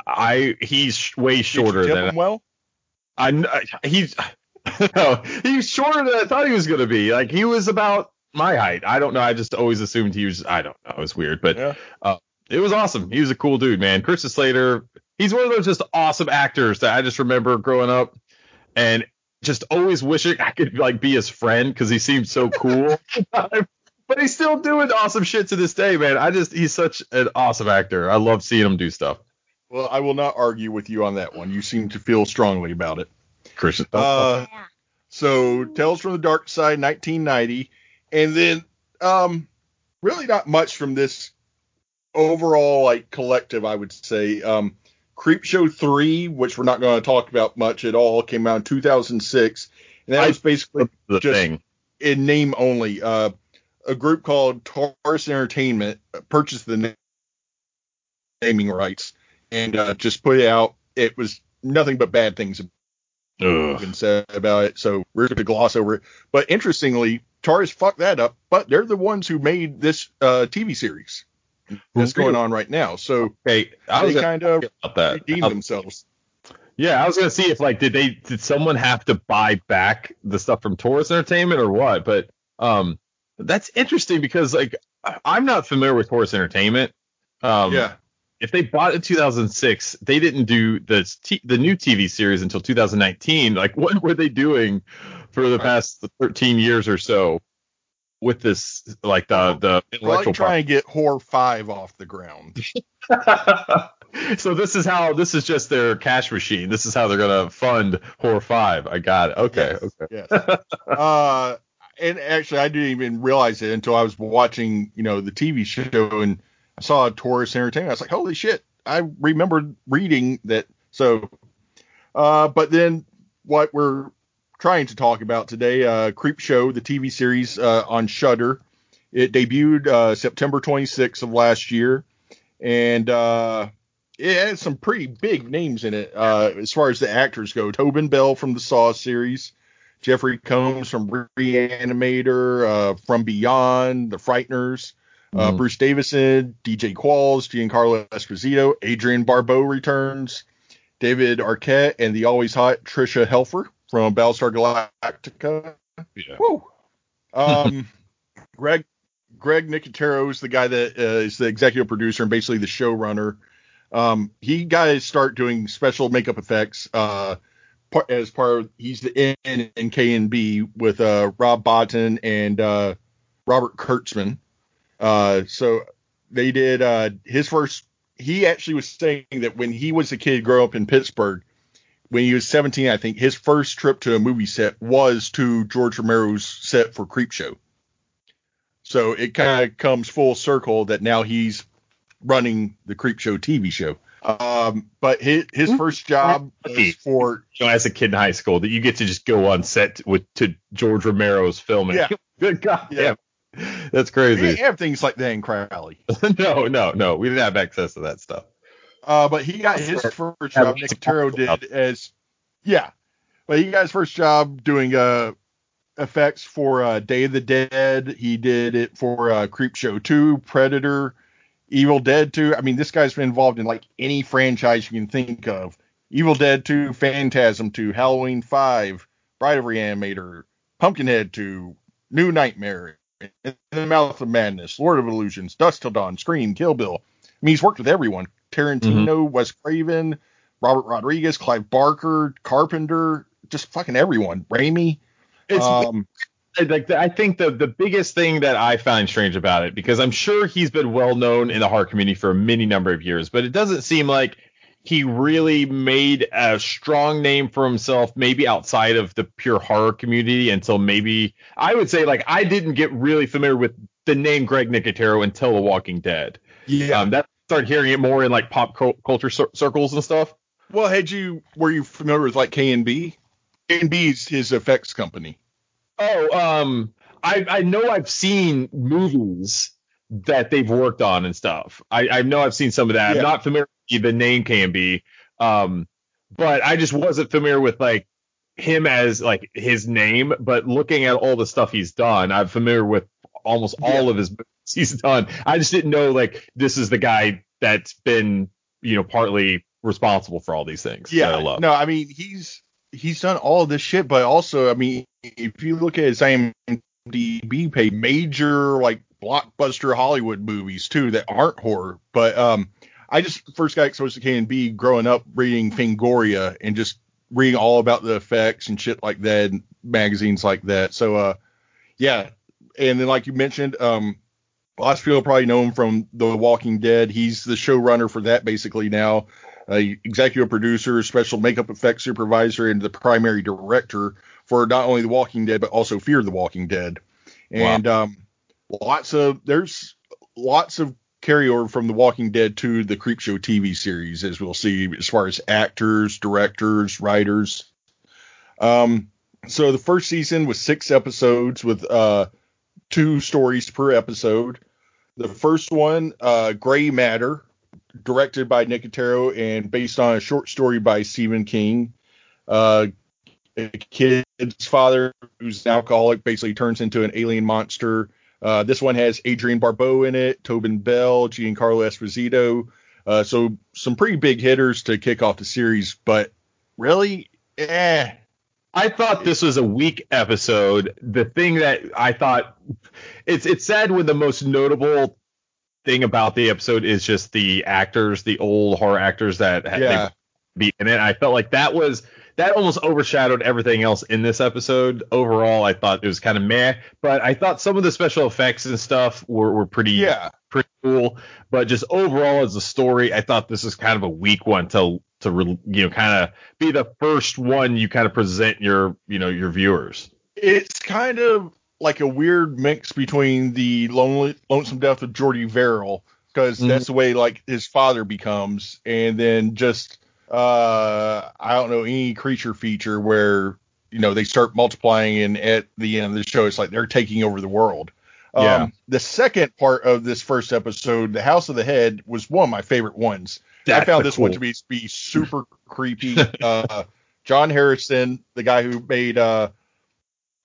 I he's way shorter Did you tip than him I, well. I, I he's no, he's shorter than I thought he was gonna be. Like he was about my height. I don't know. I just always assumed he was. I don't know. It was weird, but yeah. uh, it was awesome. He was a cool dude, man. Christian Slater. He's one of those just awesome actors that I just remember growing up and just always wishing I could like be his friend because he seemed so cool. But he's still doing awesome shit to this day, man. I just he's such an awesome actor. I love seeing him do stuff. Well, I will not argue with you on that one. You seem to feel strongly about it, Chris. Uh, yeah. So, Tales from the Dark Side, nineteen ninety. And then, um, really not much from this overall, like, collective, I would say. Um, Creepshow three, which we're not going to talk about much at all, came out in two thousand six. And that I, was basically the just thing. In name only. Uh, a group called Taurus Entertainment purchased the name, naming rights. And uh, just put it out. It was nothing but bad things been said about it, so we're going to gloss over it. But interestingly, Taurus fucked that up, but they're the ones who made this uh, T V series that's going on right now. So okay, I was they kind of redeemed themselves. Yeah, I was going to see if, like, did they did someone have to buy back the stuff from Taurus Entertainment or what? But um, that's interesting because, like, I'm not familiar with Taurus Entertainment. Um, yeah. If they bought in two thousand six, they didn't do the t- the new T V series until two thousand nineteen. Like, what were they doing for the past thirteen years or so with this, like, the, the intellectual property? Probably try and get Whore five off the ground. So this is how, this is just their cash machine. This is how they're going to fund Whore five. I got it. Okay. Yes, okay. Yes. uh, and actually, I didn't even realize it until I was watching, you know, the T V show, and I saw Taurus Entertainment. I was like, holy shit. I remembered reading that. So, uh, but then what we're trying to talk about today, uh, Creepshow, the T V series uh, on Shudder. It debuted uh, September twenty-sixth of last year. And uh, it had some pretty big names in it uh, as far as the actors go. Tobin Bell from the Saw series. Jeffrey Combs from Reanimator, uh, From Beyond, The Frighteners. Uh, mm-hmm. Bruce Davison, D J Qualls, Giancarlo Esposito, Adrian Barbeau returns, David Arquette, and the always hot Tricia Helfer from Battlestar Galactica. Yeah. Woo. Um, Greg Greg Nicotero is the guy that uh, is the executive producer and basically the showrunner. Um, he got to start doing special makeup effects uh, as part of, he's the N in K and B with uh, Rob Bottin and uh, Robert Kurtzman. Uh, so they did, uh, his first, he actually was saying that when he was a kid growing up in Pittsburgh, when he was seventeen, I think his first trip to a movie set was to George Romero's set for Creepshow. So it kind of comes full circle that now he's running the Creepshow T V show. Um, but his, his first job was for, you know, as a kid in high school, that you get to just go on set with, to George Romero's film. And yeah. Good God. Yeah. Damn. That's crazy. We didn't have things like that in Crowley. no, no, no. We didn't have access to that stuff. Uh, but he got his first job. Nicotero did as, yeah. But he got his first job doing uh, effects for uh, Day of the Dead. He did it for uh, Creepshow two, Predator, Evil Dead two. I mean, this guy's been involved in, like, any franchise you can think of. Evil Dead two, Phantasm two, Halloween five, Bride of Reanimator, Pumpkinhead two, New Nightmare, In the Mouth of Madness, Lord of Illusions, Dust Till Dawn, Scream, Kill Bill. I mean, he's worked with everyone. Tarantino, mm-hmm. Wes Craven, Robert Rodriguez, Clive Barker, Carpenter, just fucking everyone. Raimi. It's um, like the, I think the, the biggest thing that I find strange about it, because I'm sure he's been well known in the horror community for a many number of years, but it doesn't seem like he really made a strong name for himself, maybe outside of the pure horror community, until maybe, I would say, like, I didn't get really familiar with the name Greg Nicotero until The Walking Dead. Yeah. Um, that started hearing it more in, like, pop co- culture cir- circles and stuff. Well, had you, were you familiar with, like, K and B? K and B is his effects company. Oh, um, I, I know I've seen movies that they've worked on and stuff. I, I know I've seen some of that. Yeah. I'm not familiar with the name K and B, um, but I just wasn't familiar with, like, him as, like, his name. But looking at all the stuff he's done, I'm familiar with almost all yeah. of his movies he's done. I just didn't know, like, this is the guy that's been, you know, partly responsible for all these things. Yeah, that I love. No, I mean, he's he's done all this shit, but also, I mean, if you look at his IMDb page, major, like, blockbuster Hollywood movies too that aren't horror, but um I just first got exposed to K and B growing up reading Fangoria and just reading all about the effects and shit like that and magazines like that. So uh yeah, and then like you mentioned, um a lot of people probably know him from The Walking Dead. He's the showrunner for that basically now. uh, executive producer, special makeup effects supervisor, and the primary director for not only The Walking Dead, but also Fear the Walking Dead. And wow. um, lots of there's lots of carryover from The Walking Dead to the Creepshow T V series, as we'll see, as far as actors, directors, writers. Um, so the first season was six episodes with uh, two stories per episode. The first one, uh, Gray Matter, directed by Nicotero and based on a short story by Stephen King. Uh, a kid's father, who's an alcoholic, basically turns into an alien monster. Uh, this one has Adrian Barbeau in it, Tobin Bell, Giancarlo Esposito. Uh, so some pretty big hitters to kick off the series, but really, eh. I thought this was a weak episode. The thing that I thought it's it's sad when the most notable thing about the episode is just the actors, the old horror actors that had yeah. be in it. I felt like that was that almost overshadowed everything else in this episode. Overall, I thought it was kind of meh, but I thought some of the special effects and stuff were, were pretty yeah. pretty cool. But just overall as a story, I thought this was kind of a weak one to to re, you know kind of be the first one you kind of present your you know your viewers. It's kind of like a weird mix between the lonely, Lonesome Death of Geordie Verrill, because mm-hmm. that's the way like his father becomes, and then just uh I don't know any creature feature where you know they start multiplying, and at the end of the show it's like they're taking over the world. Um yeah. The second part of this first episode, The House of the Head, was one of my favorite ones. That's I found this cool. one to be, be super creepy. Uh, John Harrison, the guy who made uh,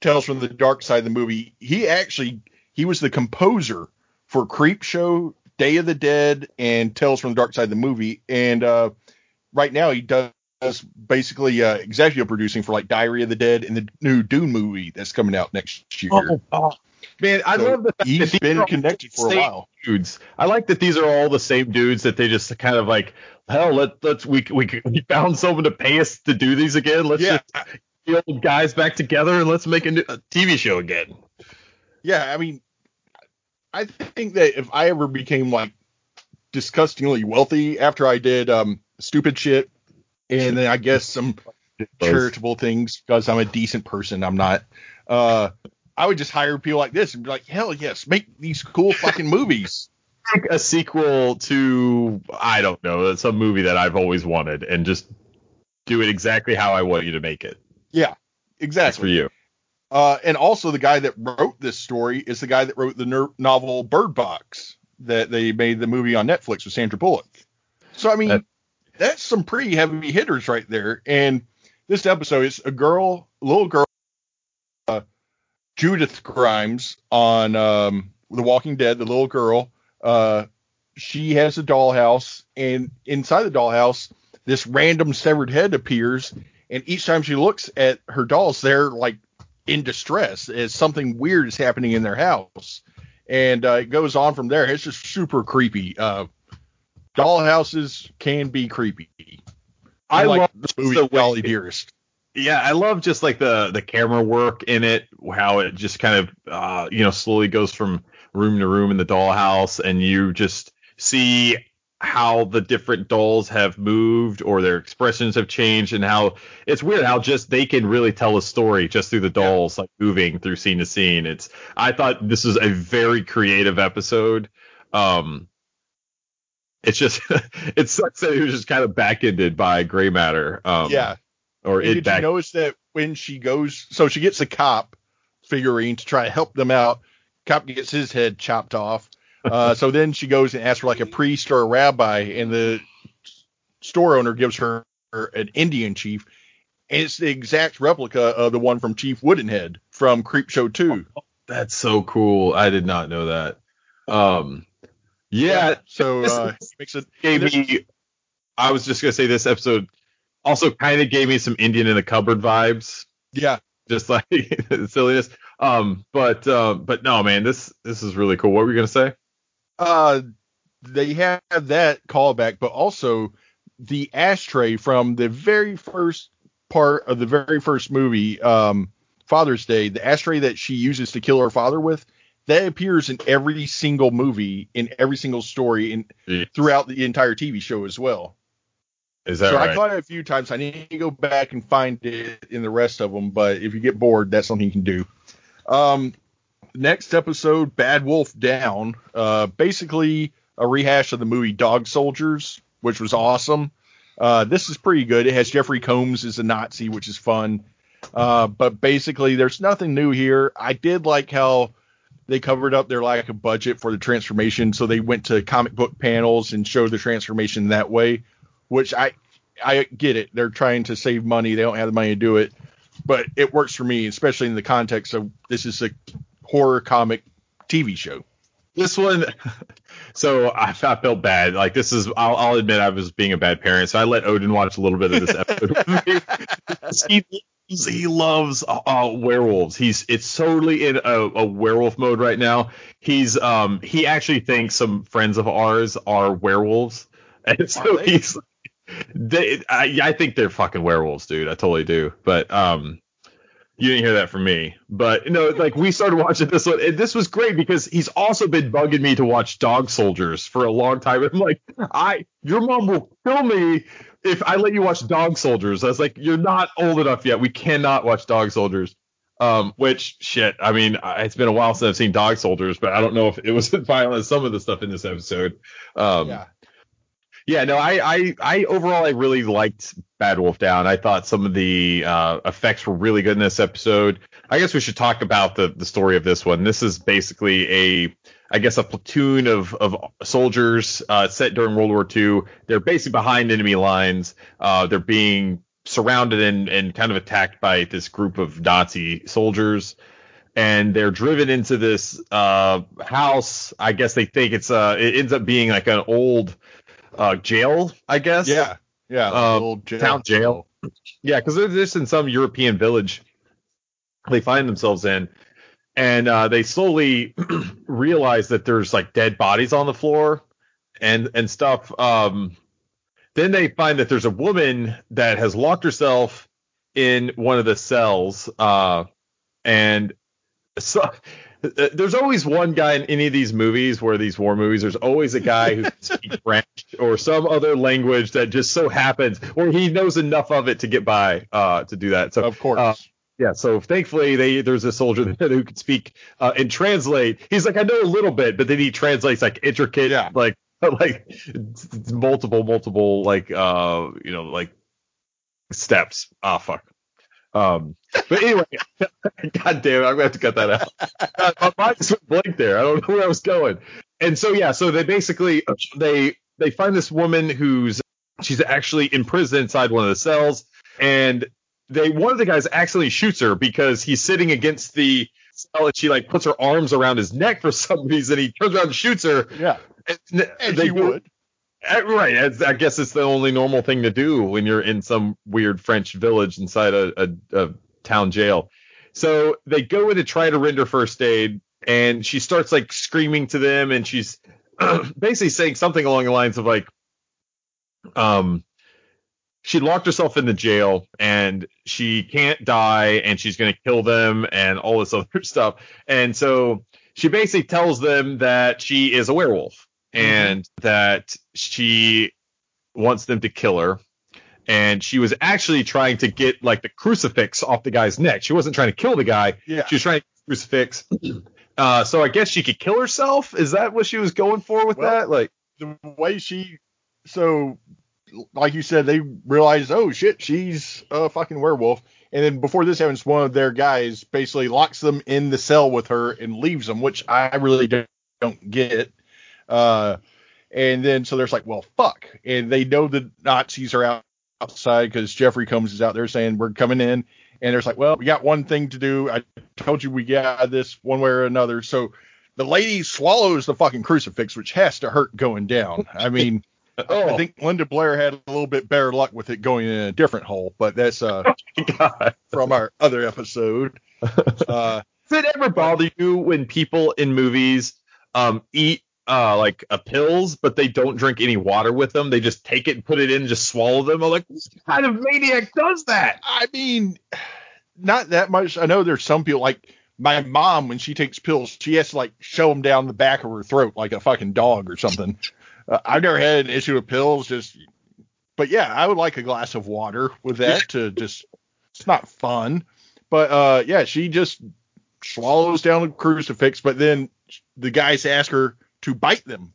Tales from the Dark Side, the movie, he actually he was the composer for Creepshow, Day of the Dead, and Tales from the Dark Side, the movie. And uh, right now he does basically uh, executive producing for like Diary of the Dead and the new Dune movie that's coming out next year. Oh, oh. Man, I so love the fact he's that been connected for a while. Dudes, I like that these are all the same dudes that they just kind of like, hell, let let's we we we found someone to pay us to do these again. Let's yeah. just get the old guys back together and let's make a, new, a T V show again. Yeah, I mean, I think that if I ever became like disgustingly wealthy after I did um stupid shit, and then I guess some charitable things because I'm a decent person, I'm not. Uh, I would just hire people like this and be like, hell yes, make these cool fucking movies. Make a sequel to, I don't know, some movie that I've always wanted, and just do it exactly how I want you to make it. Yeah, exactly. That's for you. Uh, and also the guy that wrote this story is the guy that wrote the ner- novel Bird Box that they made the movie on Netflix with Sandra Bullock. So, I mean, that- that's some pretty heavy hitters right there. And this episode is a girl, little girl, uh, Judith Grimes on um, The Walking Dead, the little girl. Uh, she has a dollhouse, and inside the dollhouse, this random severed head appears, and each time she looks at her dolls, they're like in distress as something weird is happening in their house. And uh, it goes on from there. It's just super creepy. Uh, dollhouses can be creepy. I, I like love this movie, so Dolly Dearest. Yeah, I love just like the, the camera work in it, how it just kind of, uh, you know, slowly goes from room to room in the dollhouse, and you just see how the different dolls have moved or their expressions have changed, and how it's weird how just they can really tell a story just through the dolls, yeah. like moving through scene to scene. It's I thought this was a very creative episode. Um, it's just it sucks that it was just kind of back-ended by Gray Matter. Um, yeah. Or it did back- you notice that when she goes, so she gets a cop figurine to try to help them out. Cop gets his head chopped off. Uh, so then she goes and asks for like a priest or a rabbi, and the store owner gives her an Indian chief, and it's the exact replica of the one from Chief Woodenhead from Creepshow two. Oh, that's so cool! I did not know that. Um, yeah, yeah. So uh, makes it. Maybe, I was just gonna say this episode also kind of gave me some Indian in the cupboard vibes. Yeah. Just like silliness. Um, but uh, but no, man, this this is really cool. What were you going to say? Uh, they have that callback, but also the ashtray from the very first part of the very first movie, um, Father's Day, the ashtray that she uses to kill her father with, that appears in every single movie, in every single story, and yes. throughout the entire T V show as well. Is that so right? I caught it a few times. I need to go back and find it in the rest of them. But if you get bored, that's something you can do. Um, next episode, Bad Wolf Down. Uh, basically a rehash of the movie Dog Soldiers, which was awesome. Uh, this is pretty good. It has Jeffrey Combs as a Nazi, which is fun. Uh, but basically, there's nothing new here. I did like how they covered up their lack of budget for the transformation. So they went to comic book panels and showed the transformation that way, which I, I get it. They're trying to save money. They don't have the money to do it, but it works for me, especially in the context of this is a horror comic T V show. This one, so I, I felt bad. Like, this is, I'll, I'll admit I was being a bad parent. So I let Odin watch a little bit of this episode. he loves, he loves uh, werewolves. He's, it's totally in a, a werewolf mode right now. He's, um, he actually thinks some friends of ours are werewolves. And so he's, they, I, I think they're fucking werewolves, dude. I totally do. But, um, you didn't hear that from me, but no, like we started watching this one. And this was great because he's also been bugging me to watch Dog Soldiers for a long time. I'm like, I, your mom will kill me if I let you watch Dog Soldiers. I was like, you're not old enough yet. We cannot watch Dog Soldiers. Um, which shit. I mean, it's been a while since I've seen Dog Soldiers, but I don't know if it was as violent as some of the stuff in this episode. Um, yeah. Yeah, no, I, I, I overall, I really liked Bad Wolf Down. I thought some of the uh, effects were really good in this episode. I guess we should talk about the, the story of this one. This is basically a, I guess, a platoon of, of soldiers uh, set during World War Two. They're basically behind enemy lines. Uh, they're being surrounded and, and kind of attacked by this group of Nazi soldiers. And they're driven into this uh, house. I guess they think it's uh, it ends up being like an old... Uh, jail, I guess. Yeah, yeah. Um, old jail. Town jail. Yeah, because they're just in some European village they find themselves in, and uh, they slowly realize that there's like dead bodies on the floor and and stuff. Um, then they find that there's a woman that has locked herself in one of the cells, uh, and so. There's always one guy in any of these movies where these war movies, there's always a guy who speaks French or some other language that just so happens, or he knows enough of it to get by uh, to do that. So, of course. Uh, yeah. So thankfully they, there's a soldier there who can speak uh, and translate. He's like, I know a little bit, but then he translates like intricate, yeah. like, like multiple, multiple, like, uh, you know, like steps. Ah, fuck. Um, but anyway, god damn it, I'm gonna have to cut that out. My mind just went blank there. I don't know where I was going. And so yeah, so they basically they they find this woman who's she's actually in prison inside one of the cells, and they one of the guys accidentally shoots her because he's sitting against the cell and she like puts her arms around his neck for some reason. He turns around and shoots her. Yeah, and, and they she would. Right, I guess it's the only normal thing to do when you're in some weird French village inside a, a, a town jail. So they go in to try to render first aid, and she starts like screaming to them, and she's basically saying something along the lines of like, um, she locked herself in the jail, and she can't die, and she's going to kill them, and all this other stuff. And so she basically tells them that she is a werewolf. And that she wants them to kill her. And she was actually trying to get like the crucifix off the guy's neck. She wasn't trying to kill the guy. Yeah. She was trying to get the crucifix. Uh, so I guess she could kill herself. Is that what she was going for with well, that? Like the way she. So like you said, they realized, oh, shit, she's a fucking werewolf. And then before this happens, one of their guys basically locks them in the cell with her and leaves them, which I really don't, don't get. Uh, and then, so there's like, well, fuck. And they know the Nazis are out outside because Jeffrey Combs is out there saying, we're coming in. And there's like, well, we got one thing to do. I told you we got this one way or another. So the lady swallows the fucking crucifix, which has to hurt going down. I mean, oh. I think Linda Blair had a little bit better luck with it going in a different hole, but that's, uh, oh from our other episode. Uh, does it ever bother you when people in movies, um, eat, Uh, like uh, pills, but they don't drink any water with them? They just take it and put it in and just swallow them. I'm like, what kind of maniac does that? I mean, not that much. I know there's some people, like my mom, when she takes pills, she has to like show them down the back of her throat like a fucking dog or something. uh, I've never had an issue with pills. Just But yeah, I would like a glass of water with that to just, it's not fun. But uh, yeah, she just swallows down the crucifix, but then the guys ask her to bite them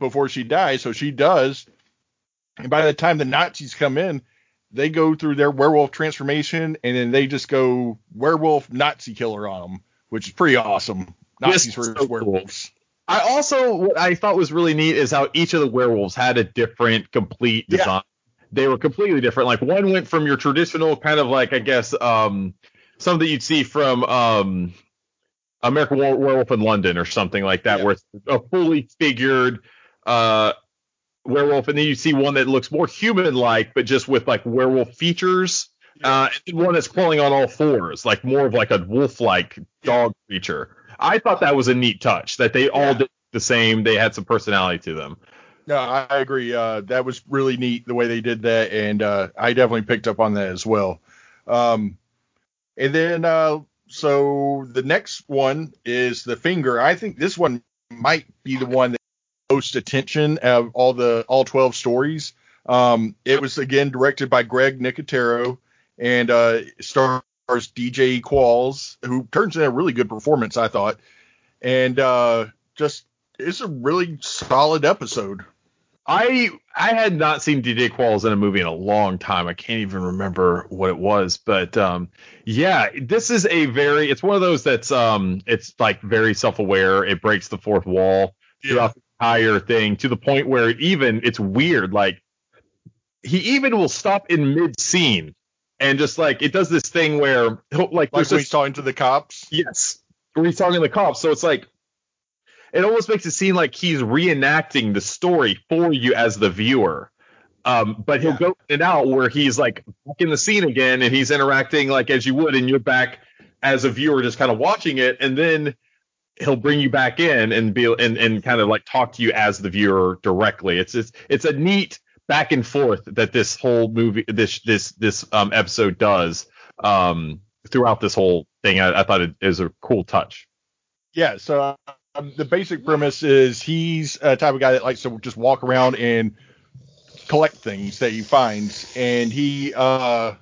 before she dies. So she does. And by the time the Nazis come in, they go through their werewolf transformation, and then they just go werewolf Nazi killer on them, which is pretty awesome. Nazis yes, versus so werewolves. Cool. I also, what I thought was really neat is how each of the werewolves had a different complete design. Yeah. They were completely different. Like one went from your traditional kind of like, I guess, um, something you'd see from um, American War- Werewolf in London or something like that, yeah. where it's a fully figured uh, werewolf. And then you see one that looks more human-like, but just with like werewolf features. Yeah. Uh, and one that's crawling on all fours, like more of like a wolf-like dog creature. I thought that was a neat touch, that they all yeah. did the same. They had some personality to them. No, I agree. Uh, that was really neat, the way they did that, and uh, I definitely picked up on that as well. Um, and then, uh, so the next one is the finger. I think this one might be the one that most attention of all the all twelve stories. Um, it was, again, directed by Greg Nicotero, and uh, starred D J Qualls, who turns in a really good performance, I thought, and uh, just it's a really solid episode. I I had not seen D J Qualls in a movie in a long time. I can't even remember what it was, but um, yeah, this is a very it's one of those that's um it's like very self-aware. It breaks the fourth wall yeah. throughout the entire thing, to the point where even it's weird. Like he even will stop in mid-scene. And just like it does this thing where like, like when he's talking to the cops. Yes. When he's talking to the cops. So it's like it almost makes it seem like he's reenacting the story for you as the viewer. Um, but he'll yeah. go in and out where he's like back in the scene again, and he's interacting like as you would, and you're back as a viewer just kind of watching it, and then he'll bring you back in and be and, and kind of like talk to you as the viewer directly. It's it's it's a neat back and forth that this whole movie, this this this um, episode does um, throughout this whole thing. I, I thought it, it was a cool touch. Yeah. So um, the basic premise is he's a type of guy that likes to just walk around and collect things that he finds, and he uh,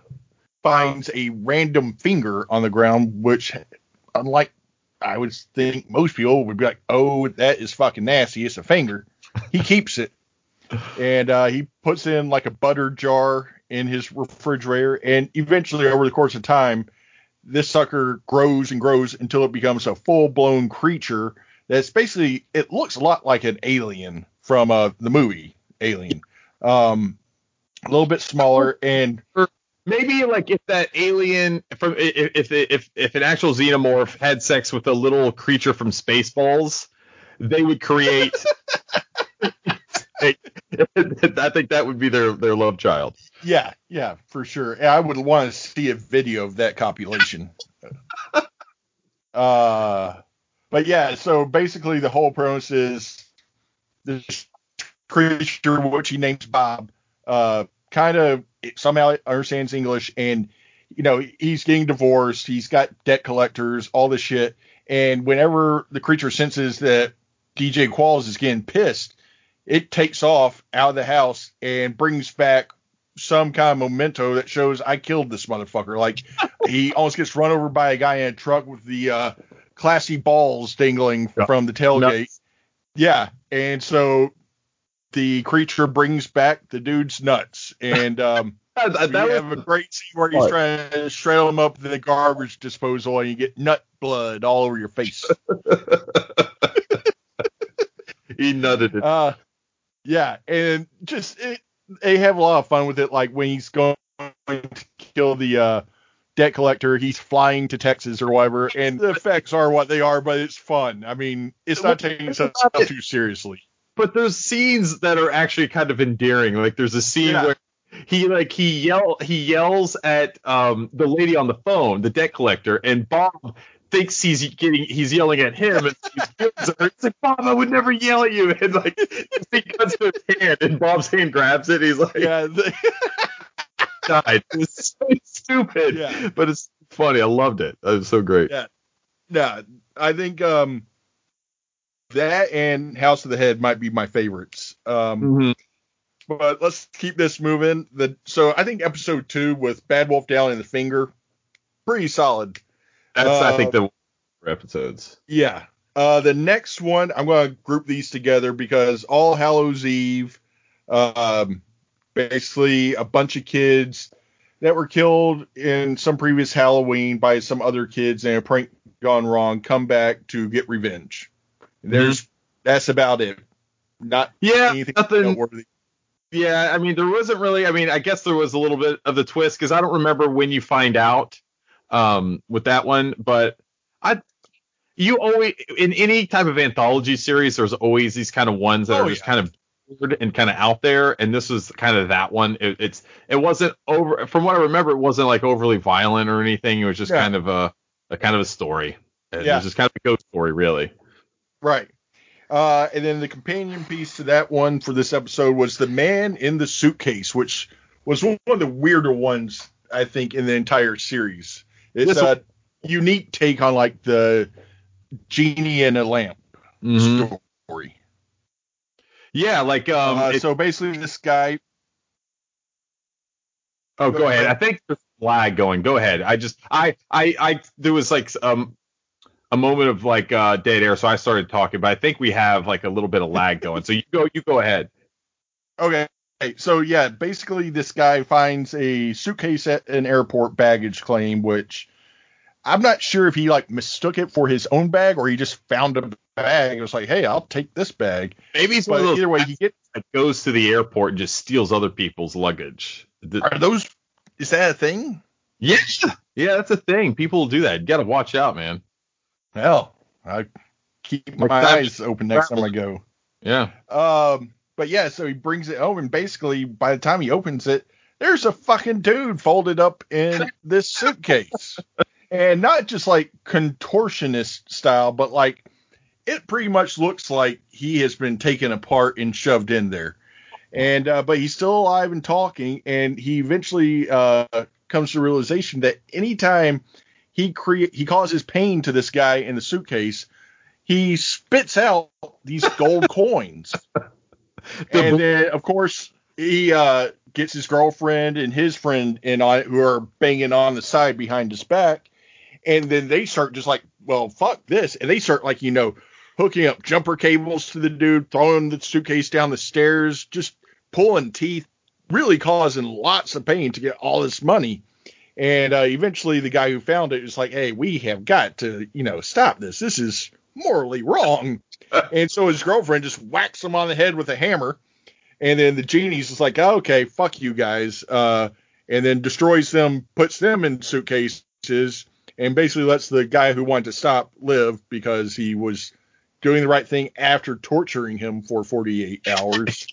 finds a random finger on the ground, which, unlike I would think most people would be like, "Oh, that is fucking nasty. It's a finger." He keeps it. And uh, he puts in like a butter jar in his refrigerator, and eventually, over the course of time, this sucker grows and grows until it becomes a full-blown creature that's basically, it looks a lot like an alien from uh, the movie Alien, um, a little bit smaller, and maybe like if that alien from if if if an actual xenomorph had sex with a little creature from Spaceballs, they would create. I think that would be their, their love child. Yeah, yeah, for sure. I would want to see a video of that copulation. uh, but yeah, so basically the whole premise is this creature, which he names Bob, uh, kind of somehow understands English, and you know he's getting divorced, he's got debt collectors, all this shit, and whenever the creature senses that D J Qualls is getting pissed, it takes off out of the house and brings back some kind of memento that shows I killed this motherfucker. Like he almost gets run over by a guy in a truck with the uh, classy balls dangling yeah. from the tailgate. Nuts. Yeah. And so the creature brings back the dude's nuts. And um, that, that we have a great scene where he's what? trying to shred them up the garbage disposal, and you get nut blood all over your face. He nutted it. Uh, Yeah, and just it, they have a lot of fun with it. Like when he's going to kill the uh, debt collector, he's flying to Texas or whatever, and the effects are what they are, but it's fun. I mean, it's not taking itself too seriously. But there's scenes that are actually kind of endearing. Like there's a scene yeah. where he like he yell he yells at um, the lady on the phone, the debt collector, and Bob thinks he's getting he's yelling at him, and he's like, Bob, I would never yell at you, and like he cuts his hand, and Bob's hand grabs it, and he's like, yeah, the- died. It's so stupid, yeah. but it's funny. I loved it. It was so great. Yeah, yeah. I think um that and House of the Head might be my favorites. Um, mm-hmm. but let's keep this moving. The so I think episode two with Bad Wolf Down and the Finger, pretty solid. That's uh, I think the episodes. Yeah. Uh, the next one, I'm going to group these together because All Hallows Eve, um, basically a bunch of kids that were killed in some previous Halloween by some other kids and a prank gone wrong, come back to get revenge. There's mm-hmm. That's about it. Not yeah, anything noteworthy. Yeah, I mean, there wasn't really, I mean, I guess there was a little bit of the twist because I don't remember when you find out um, with that one, but I... You always, in any type of anthology series, there's always these kind of ones that oh, are just yeah. kind of weird and kind of out there. And this was kind of that one. It, it's, it wasn't over, from what I remember, it wasn't like overly violent or anything. It was just yeah. kind of a, a kind of a story. It yeah. was just kind of a ghost story, really. Right. Uh, and then the companion piece to that one for this episode was The Man in the Suitcase, which was one of the weirder ones, I think, in the entire series. It's this a one. unique take on like the Genie in a Lamp mm-hmm. story. Yeah, like um uh, it, so basically this guy Oh, go, go ahead. ahead. I think there's a lag going. Go ahead. I just I I I there was like um a moment of like uh dead air, so I started talking, but I think we have like a little bit of lag going. So you go you go ahead. Okay. So yeah, basically this guy finds a suitcase at an airport baggage claim, which I'm not sure if he like mistook it for his own bag or he just found a bag. It was like, hey, I'll take this bag. Maybe it's but either way, he gets goes to the airport and just steals other people's luggage. Are those? Is that a thing? Yeah, yeah, that's a thing. People do that. You got to watch out, man. Hell, I keep my like eyes open next time I go. Yeah. Um, but yeah, so he brings it home and basically by the time he opens it, there's a fucking dude folded up in this suitcase. And not just like contortionist style, but like it pretty much looks like he has been taken apart and shoved in there. And uh, but he's still alive and talking. And he eventually uh, comes to the realization that anytime he create he causes pain to this guy in the suitcase, he spits out these gold coins. And then, of course, he uh, gets his girlfriend and his friend and I who are banging on the side behind his back. And then they start just like, well, fuck this. And they start like, you know, hooking up jumper cables to the dude, throwing the suitcase down the stairs, just pulling teeth, really causing lots of pain to get all this money. And uh, eventually the guy who found it is like, hey, we have got to, you know, stop this. This is morally wrong. And so his girlfriend just whacks him on the head with a hammer. And then the genie's just like, oh, okay, fuck you guys. Uh, and then destroys them, puts them in suitcases. And basically lets the guy who wanted to stop live because he was doing the right thing after torturing him for forty-eight hours.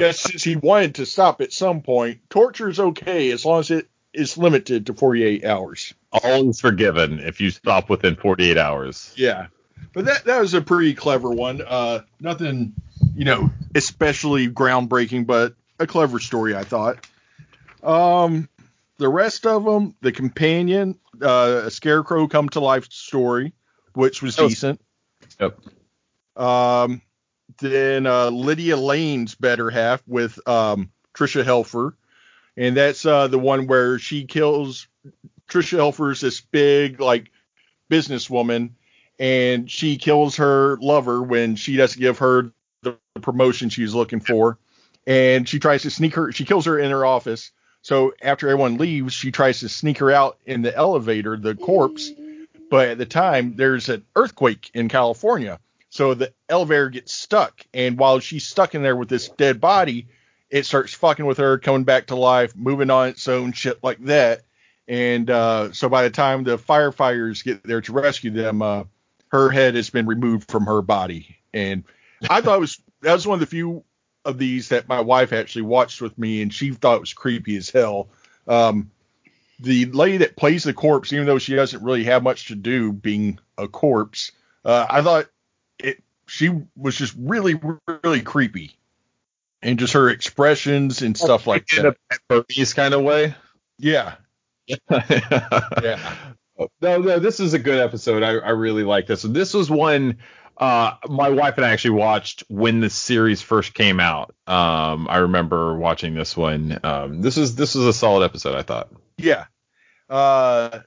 Yes, since he wanted to stop at some point, torture is okay as long as it is limited to forty-eight hours. All is forgiven if you stop within forty-eight hours. Yeah, but that, that was a pretty clever one. Uh, nothing, you know, especially groundbreaking, but a clever story, I thought. Um... The rest of them, the companion, uh, a scarecrow come to life story, which was oh, decent. Yep. Um, then uh, Lydia Lane's better half with um, Tricia Helfer. And that's uh, the one where she kills Tricia Helfer's this big, like, businesswoman. And she kills her lover when she doesn't give her the promotion she's looking for. And she tries to sneak her. She kills her in her office. So after everyone leaves, she tries to sneak her out in the elevator, the corpse. But at the time, there's an earthquake in California. So the elevator gets stuck. And while she's stuck in there with this dead body, it starts fucking with her, coming back to life, moving on its own, shit like that. And uh, so by the time the firefighters get there to rescue them, uh, her head has been removed from her body. And I thought it was that was one of the few of these that my wife actually watched with me, and she thought it was creepy as hell. Um, the lady that plays the corpse, even though she doesn't really have much to do being a corpse, uh, I thought it, she was just really, really creepy. And just her expressions and stuff like that. In a Pet Burpees kind of way. Yeah. yeah. No, no, this is a good episode. I, I really like this. This was one Uh, my wife and I actually watched when the series first came out. Um, I remember watching this one. Um, this is this is a solid episode, I thought. Yeah. Uh,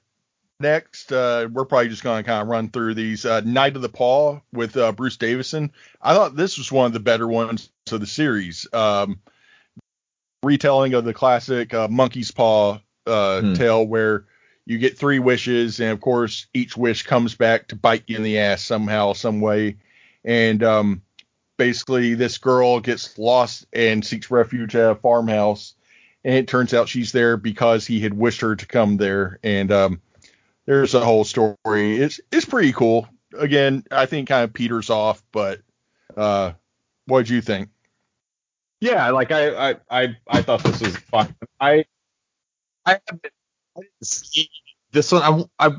next, uh, we're probably just going to kind of run through these. Uh, Night of the Paw with uh, Bruce Davison. I thought this was one of the better ones of the series. Um, retelling of the classic uh, monkey's paw uh, hmm. tale where you get three wishes, and of course, each wish comes back to bite you in the ass somehow, some way. And um, basically, this girl gets lost and seeks refuge at a farmhouse. And it turns out she's there because he had wished her to come there. And um, there's a whole story. It's it's pretty cool. Again, I think kind of peters off, but uh, what'd you think? Yeah, like I I I, I thought this was fun. I I have been. I didn't see this one. I, I,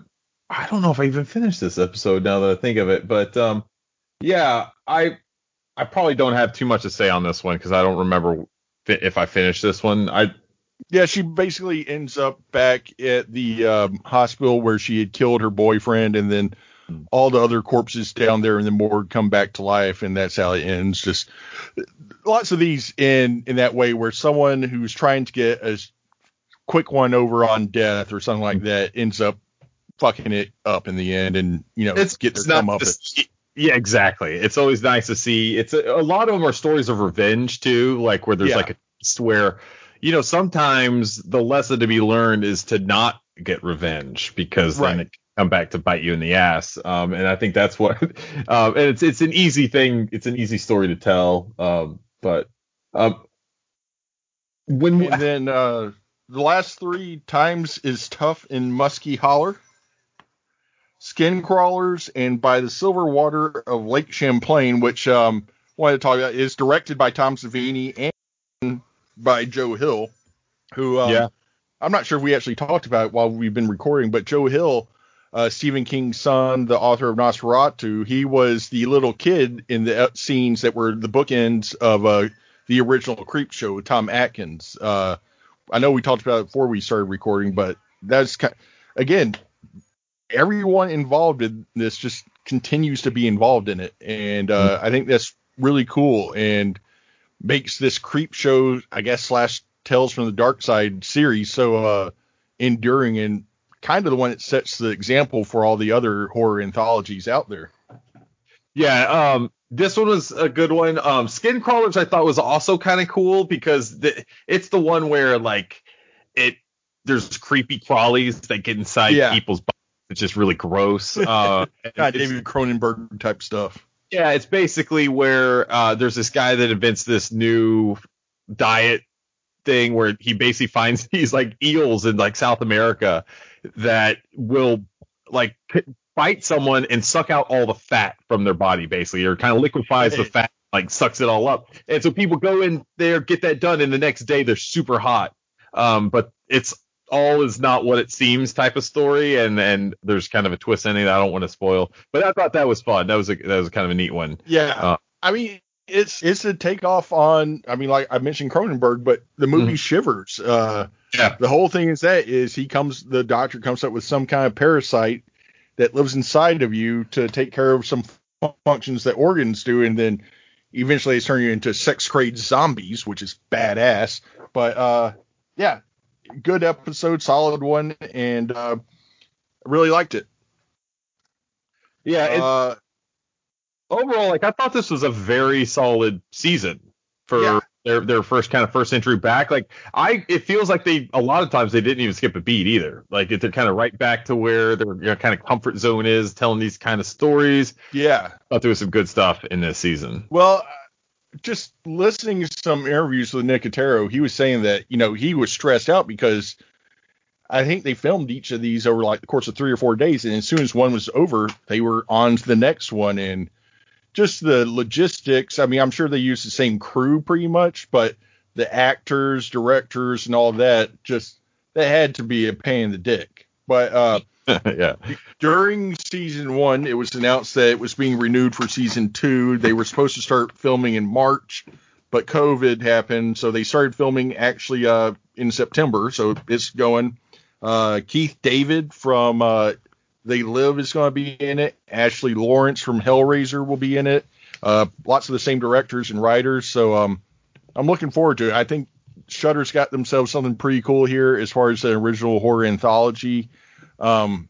I don't know if I even finished this episode now that I think of it, but um, yeah, I I probably don't have too much to say on this one because I don't remember if I finished this one. I yeah, she basically ends up back at the um, hospital where she had killed her boyfriend, and then all the other corpses down there in the morgue come back to life, and that's how it ends. Just lots of these in in that way where someone who's trying to get a quick one over on death or something like that ends up fucking it up in the end, and you know it's, get their comeuppance. Yeah, exactly. It's always nice to see. It's a, a lot of them are stories of revenge too, like where there's yeah. like a twist where you know sometimes the lesson to be learned is to not get revenge because right. then it can come back to bite you in the ass. Um, and I think that's what. Um, and it's it's an easy thing. It's an easy story to tell. Um, but um, when and then. Uh, The last three times is Tough in Musky Holler, Skin Crawlers, and By the Silver Water of Lake Champlain, which um, I wanted to talk about, is directed by Tom Savini and by Joe Hill, who um, yeah. I'm not sure if we actually talked about it while we've been recording, but Joe Hill, uh, Stephen King's son, the author of Nosferatu, he was the little kid in the scenes that were the bookends of uh, the original Creepshow with Tom Atkins. Uh, I know we talked about it before we started recording, but that's kind of, again, everyone involved in this just continues to be involved in it. And uh, mm-hmm. I think that's really cool and makes this Creepshow, I guess, slash Tales from the Dark Side series so uh, enduring and kind of the one that sets the example for all the other horror anthologies out there. Yeah. Um, this one was a good one. Um, Skin Crawlers, I thought was also kind of cool because the, it's the one where like it, there's creepy crawlies that get inside yeah. people's bodies. It's just really gross. Uh, God, David Cronenberg type stuff. Yeah. It's basically where, uh, there's this guy that invents this new diet thing where he basically finds these like eels in like South America that will like p- bite someone and suck out all the fat from their body, basically, or kind of liquefies the fat, like sucks it all up. And so people go in there, get that done, and the next day they're super hot. Um, but it's all is not what it seems type of story, and and there's kind of a twist ending that I don't want to spoil. But I thought that was fun. That was a that was kind of a neat one. Yeah, uh, I mean it's it's a takeoff on. I mean, like I mentioned Cronenberg, but the movie mm-hmm. Shivers. Uh, yeah, the whole thing is that is he comes, the doctor comes up with some kind of parasite that lives inside of you to take care of some functions that organs do. And then eventually it's turning you into sex crate zombies, which is badass. But, uh, yeah, good episode, solid one. And, uh, I really liked it. Yeah. It's, uh, overall, like I thought this was a very solid season for yeah. their, their first kind of first entry back. Like I, it feels like they, a lot of times they didn't even skip a beat either. Like they're kind of right back to where their you know, kind of comfort zone is telling these kind of stories. Yeah. I thought there was some good stuff in this season. Well, just listening to some interviews with Nick Otero, he was saying that, you know, he was stressed out because I think they filmed each of these over like the course of three or four days. And as soon as one was over, they were on to the next one. And just the logistics. I mean, I'm sure they use the same crew pretty much, but the actors, directors, and all that, just that had to be a pain in the dick. But uh, yeah. during season one, it was announced that it was being renewed for season two. They were supposed to start filming in March, but COVID happened, so they started filming actually uh, in September. So it's going. Uh, Keith David from uh, They Live is going to be in it. Ashley Lawrence from Hellraiser will be in it. Uh, lots of the same directors and writers. So um, I'm looking forward to it. I think Shudder's got themselves something pretty cool here as far as the original horror anthology. Um,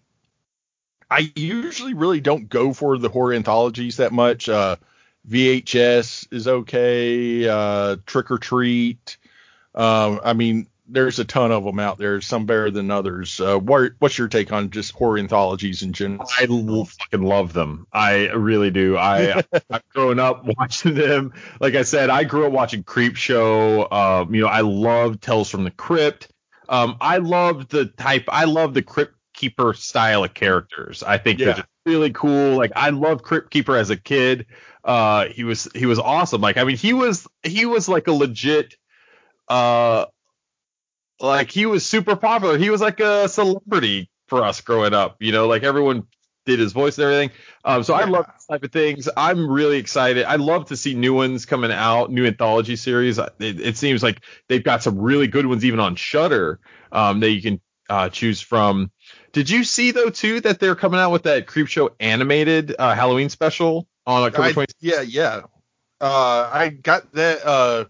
I usually really don't go for the horror anthologies that much. Uh, V H S is okay. Uh, Trick or Treat. Um, I mean, there's a ton of them out there. Some better than others. Uh, what, what's your take on just horror anthologies in general? I fucking love them. I really do. I, I've grown up watching them. Like I said, I grew up watching Creepshow. Um, you know, I love Tales from the Crypt. Um, I love the type. I love the Crypt Keeper style of characters. I think yeah. they're just really cool. Like I love Crypt Keeper as a kid. Uh, he was he was awesome. Like I mean, he was he was like a legit. Uh, like he was super popular. He was like a celebrity for us growing up. You know, like everyone did his voice and everything. Um, so yeah. I love this type of things. I'm really excited. I love to see new ones coming out, new anthology series. It, it seems like they've got some really good ones even on Shudder um, that you can uh, choose from. Did you see though too that they're coming out with that Creepshow animated uh, Halloween special on October twenty-sixth? Yeah, yeah. Uh, I got that. Uh,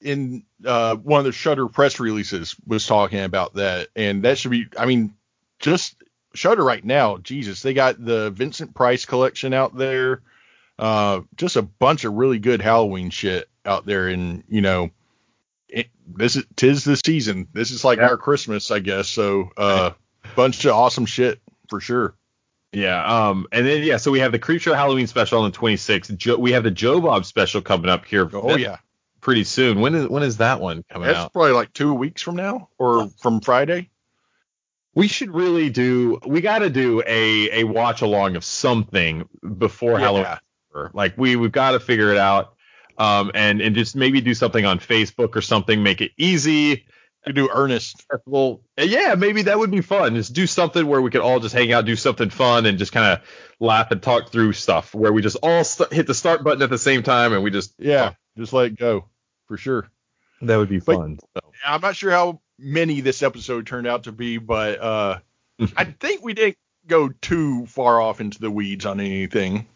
in uh, one of the Shudder press releases was talking about that, and that should be. I mean, just Shudder right now. Jesus, they got the Vincent Price collection out there. Uh, just a bunch of really good Halloween shit out there, and you know, it, this is tis the season. This is like yeah. our Christmas, I guess. So, uh, bunch of awesome shit for sure. Yeah. Um. And then yeah. So we have the Creepshow Halloween special on the twenty-sixth. Jo- we have the Joe Bob special coming up here. Oh yeah. Pretty soon. When is when is that one coming That's out? That's probably like two weeks from now or from Friday. We should really do. We got to do a a watch along of something before yeah. Halloween. Like we we've got to figure it out. Um and and just maybe do something on Facebook or something. Make it easy. To do earnest. Well, yeah, maybe that would be fun. Just do something where we could all just hang out, do something fun, and just kind of laugh and talk through stuff. Where we just all st- hit the start button at the same time and we just yeah, talk. Just let it go. For sure. That would be fun. But, so. I'm not sure how many this episode turned out to be, but uh, I think we didn't go too far off into the weeds on anything.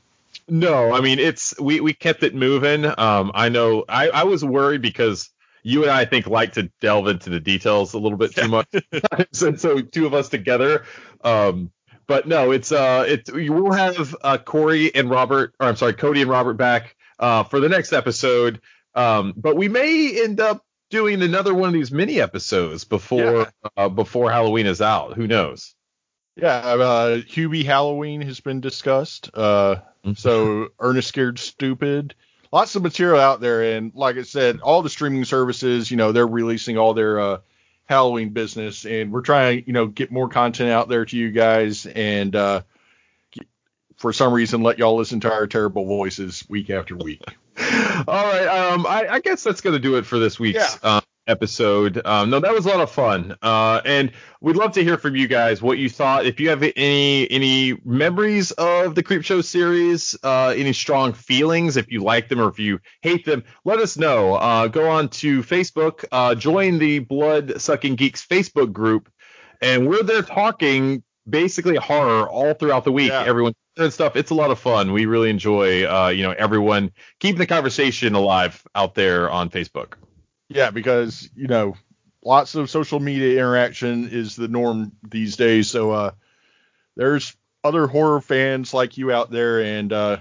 No, I mean, it's we, we kept it moving. Um, I know I, I was worried because you and I, I think, like to delve into the details a little bit too much. And so two of us together. Um, but no, it's uh, it's we'll have uh, Corey and Robert or I'm sorry, Cody and Robert back uh, for the next episode. Um, but we may end up doing another one of these mini episodes before yeah. uh, before Halloween is out. Who knows? Yeah, uh, Hubie Halloween has been discussed. Uh, mm-hmm. So Ernest Scared Stupid. Lots of material out there. And like I said, all the streaming services, you know, they're releasing all their uh, Halloween business. And we're trying to, you know, get more content out there to you guys. And uh, for some reason, let y'all listen to our terrible voices week after week. All right, um, I, I guess that's going to do it for this week's yeah. um, episode. Um, no, that was a lot of fun, uh, and we'd love to hear from you guys what you thought. If you have any any memories of the Creepshow series, uh, any strong feelings, if you like them or if you hate them, let us know. Uh, go on to Facebook, uh, join the Blood Sucking Geeks Facebook group, and we're there talking basically horror all throughout the week. Yeah. Everyone. And stuff. It's a lot of fun. We really enjoy, uh, you know, everyone keeping the conversation alive out there on Facebook. Yeah, because, you know, lots of social media interaction is the norm these days. So uh, there's other horror fans like you out there. And uh,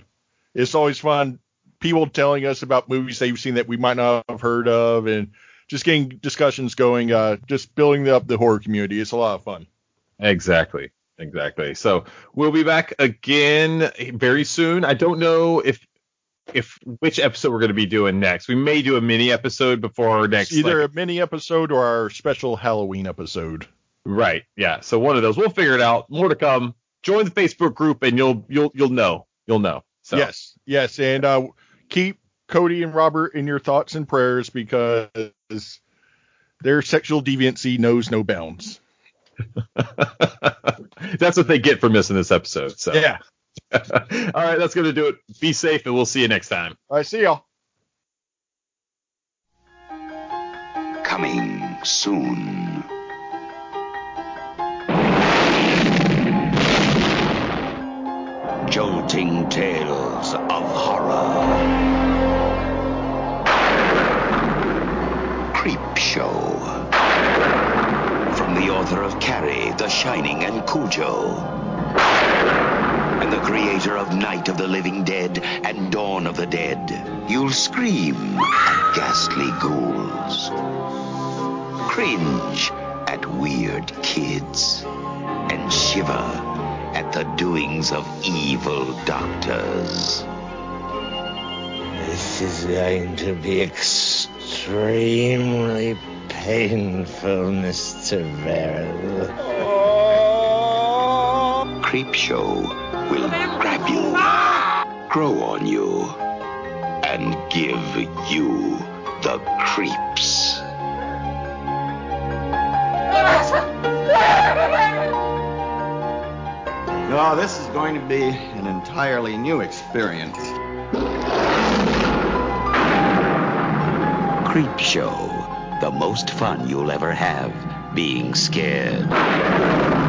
it's always fun. People telling us about movies they've seen that we might not have heard of and just getting discussions going, uh, just building up the horror community. It's a lot of fun. Exactly. Exactly. So we'll be back again very soon. I don't know if if which episode we're going to be doing next. We may do a mini episode before our next. It's either like, a mini episode or our special Halloween episode. Right. Yeah. So one of those. We'll figure it out. More to come. Join the Facebook group and you'll you'll you'll know. You'll know. So. Yes. Yes. And uh, keep Cody and Robert in your thoughts and prayers because their sexual deviancy knows no bounds. That's what they get for missing this episode. So yeah. All right, that's gonna do it. Be safe, and we'll see you next time. All right, see y'all. Coming soon. jolting tales of horror. Creepshow. From the author of Carrie, The Shining, and Cujo. And the creator of Night of the Living Dead and Dawn of the Dead. You'll scream at ghastly ghouls. Cringe at weird kids. And shiver at the doings of evil doctors. This is going to be extremely painful, Mister Verrill. Oh. Creepshow will grab you, grow on you, and give you the creeps. No, this is going to be an entirely new experience. Creepshow, the most fun you'll ever have being scared.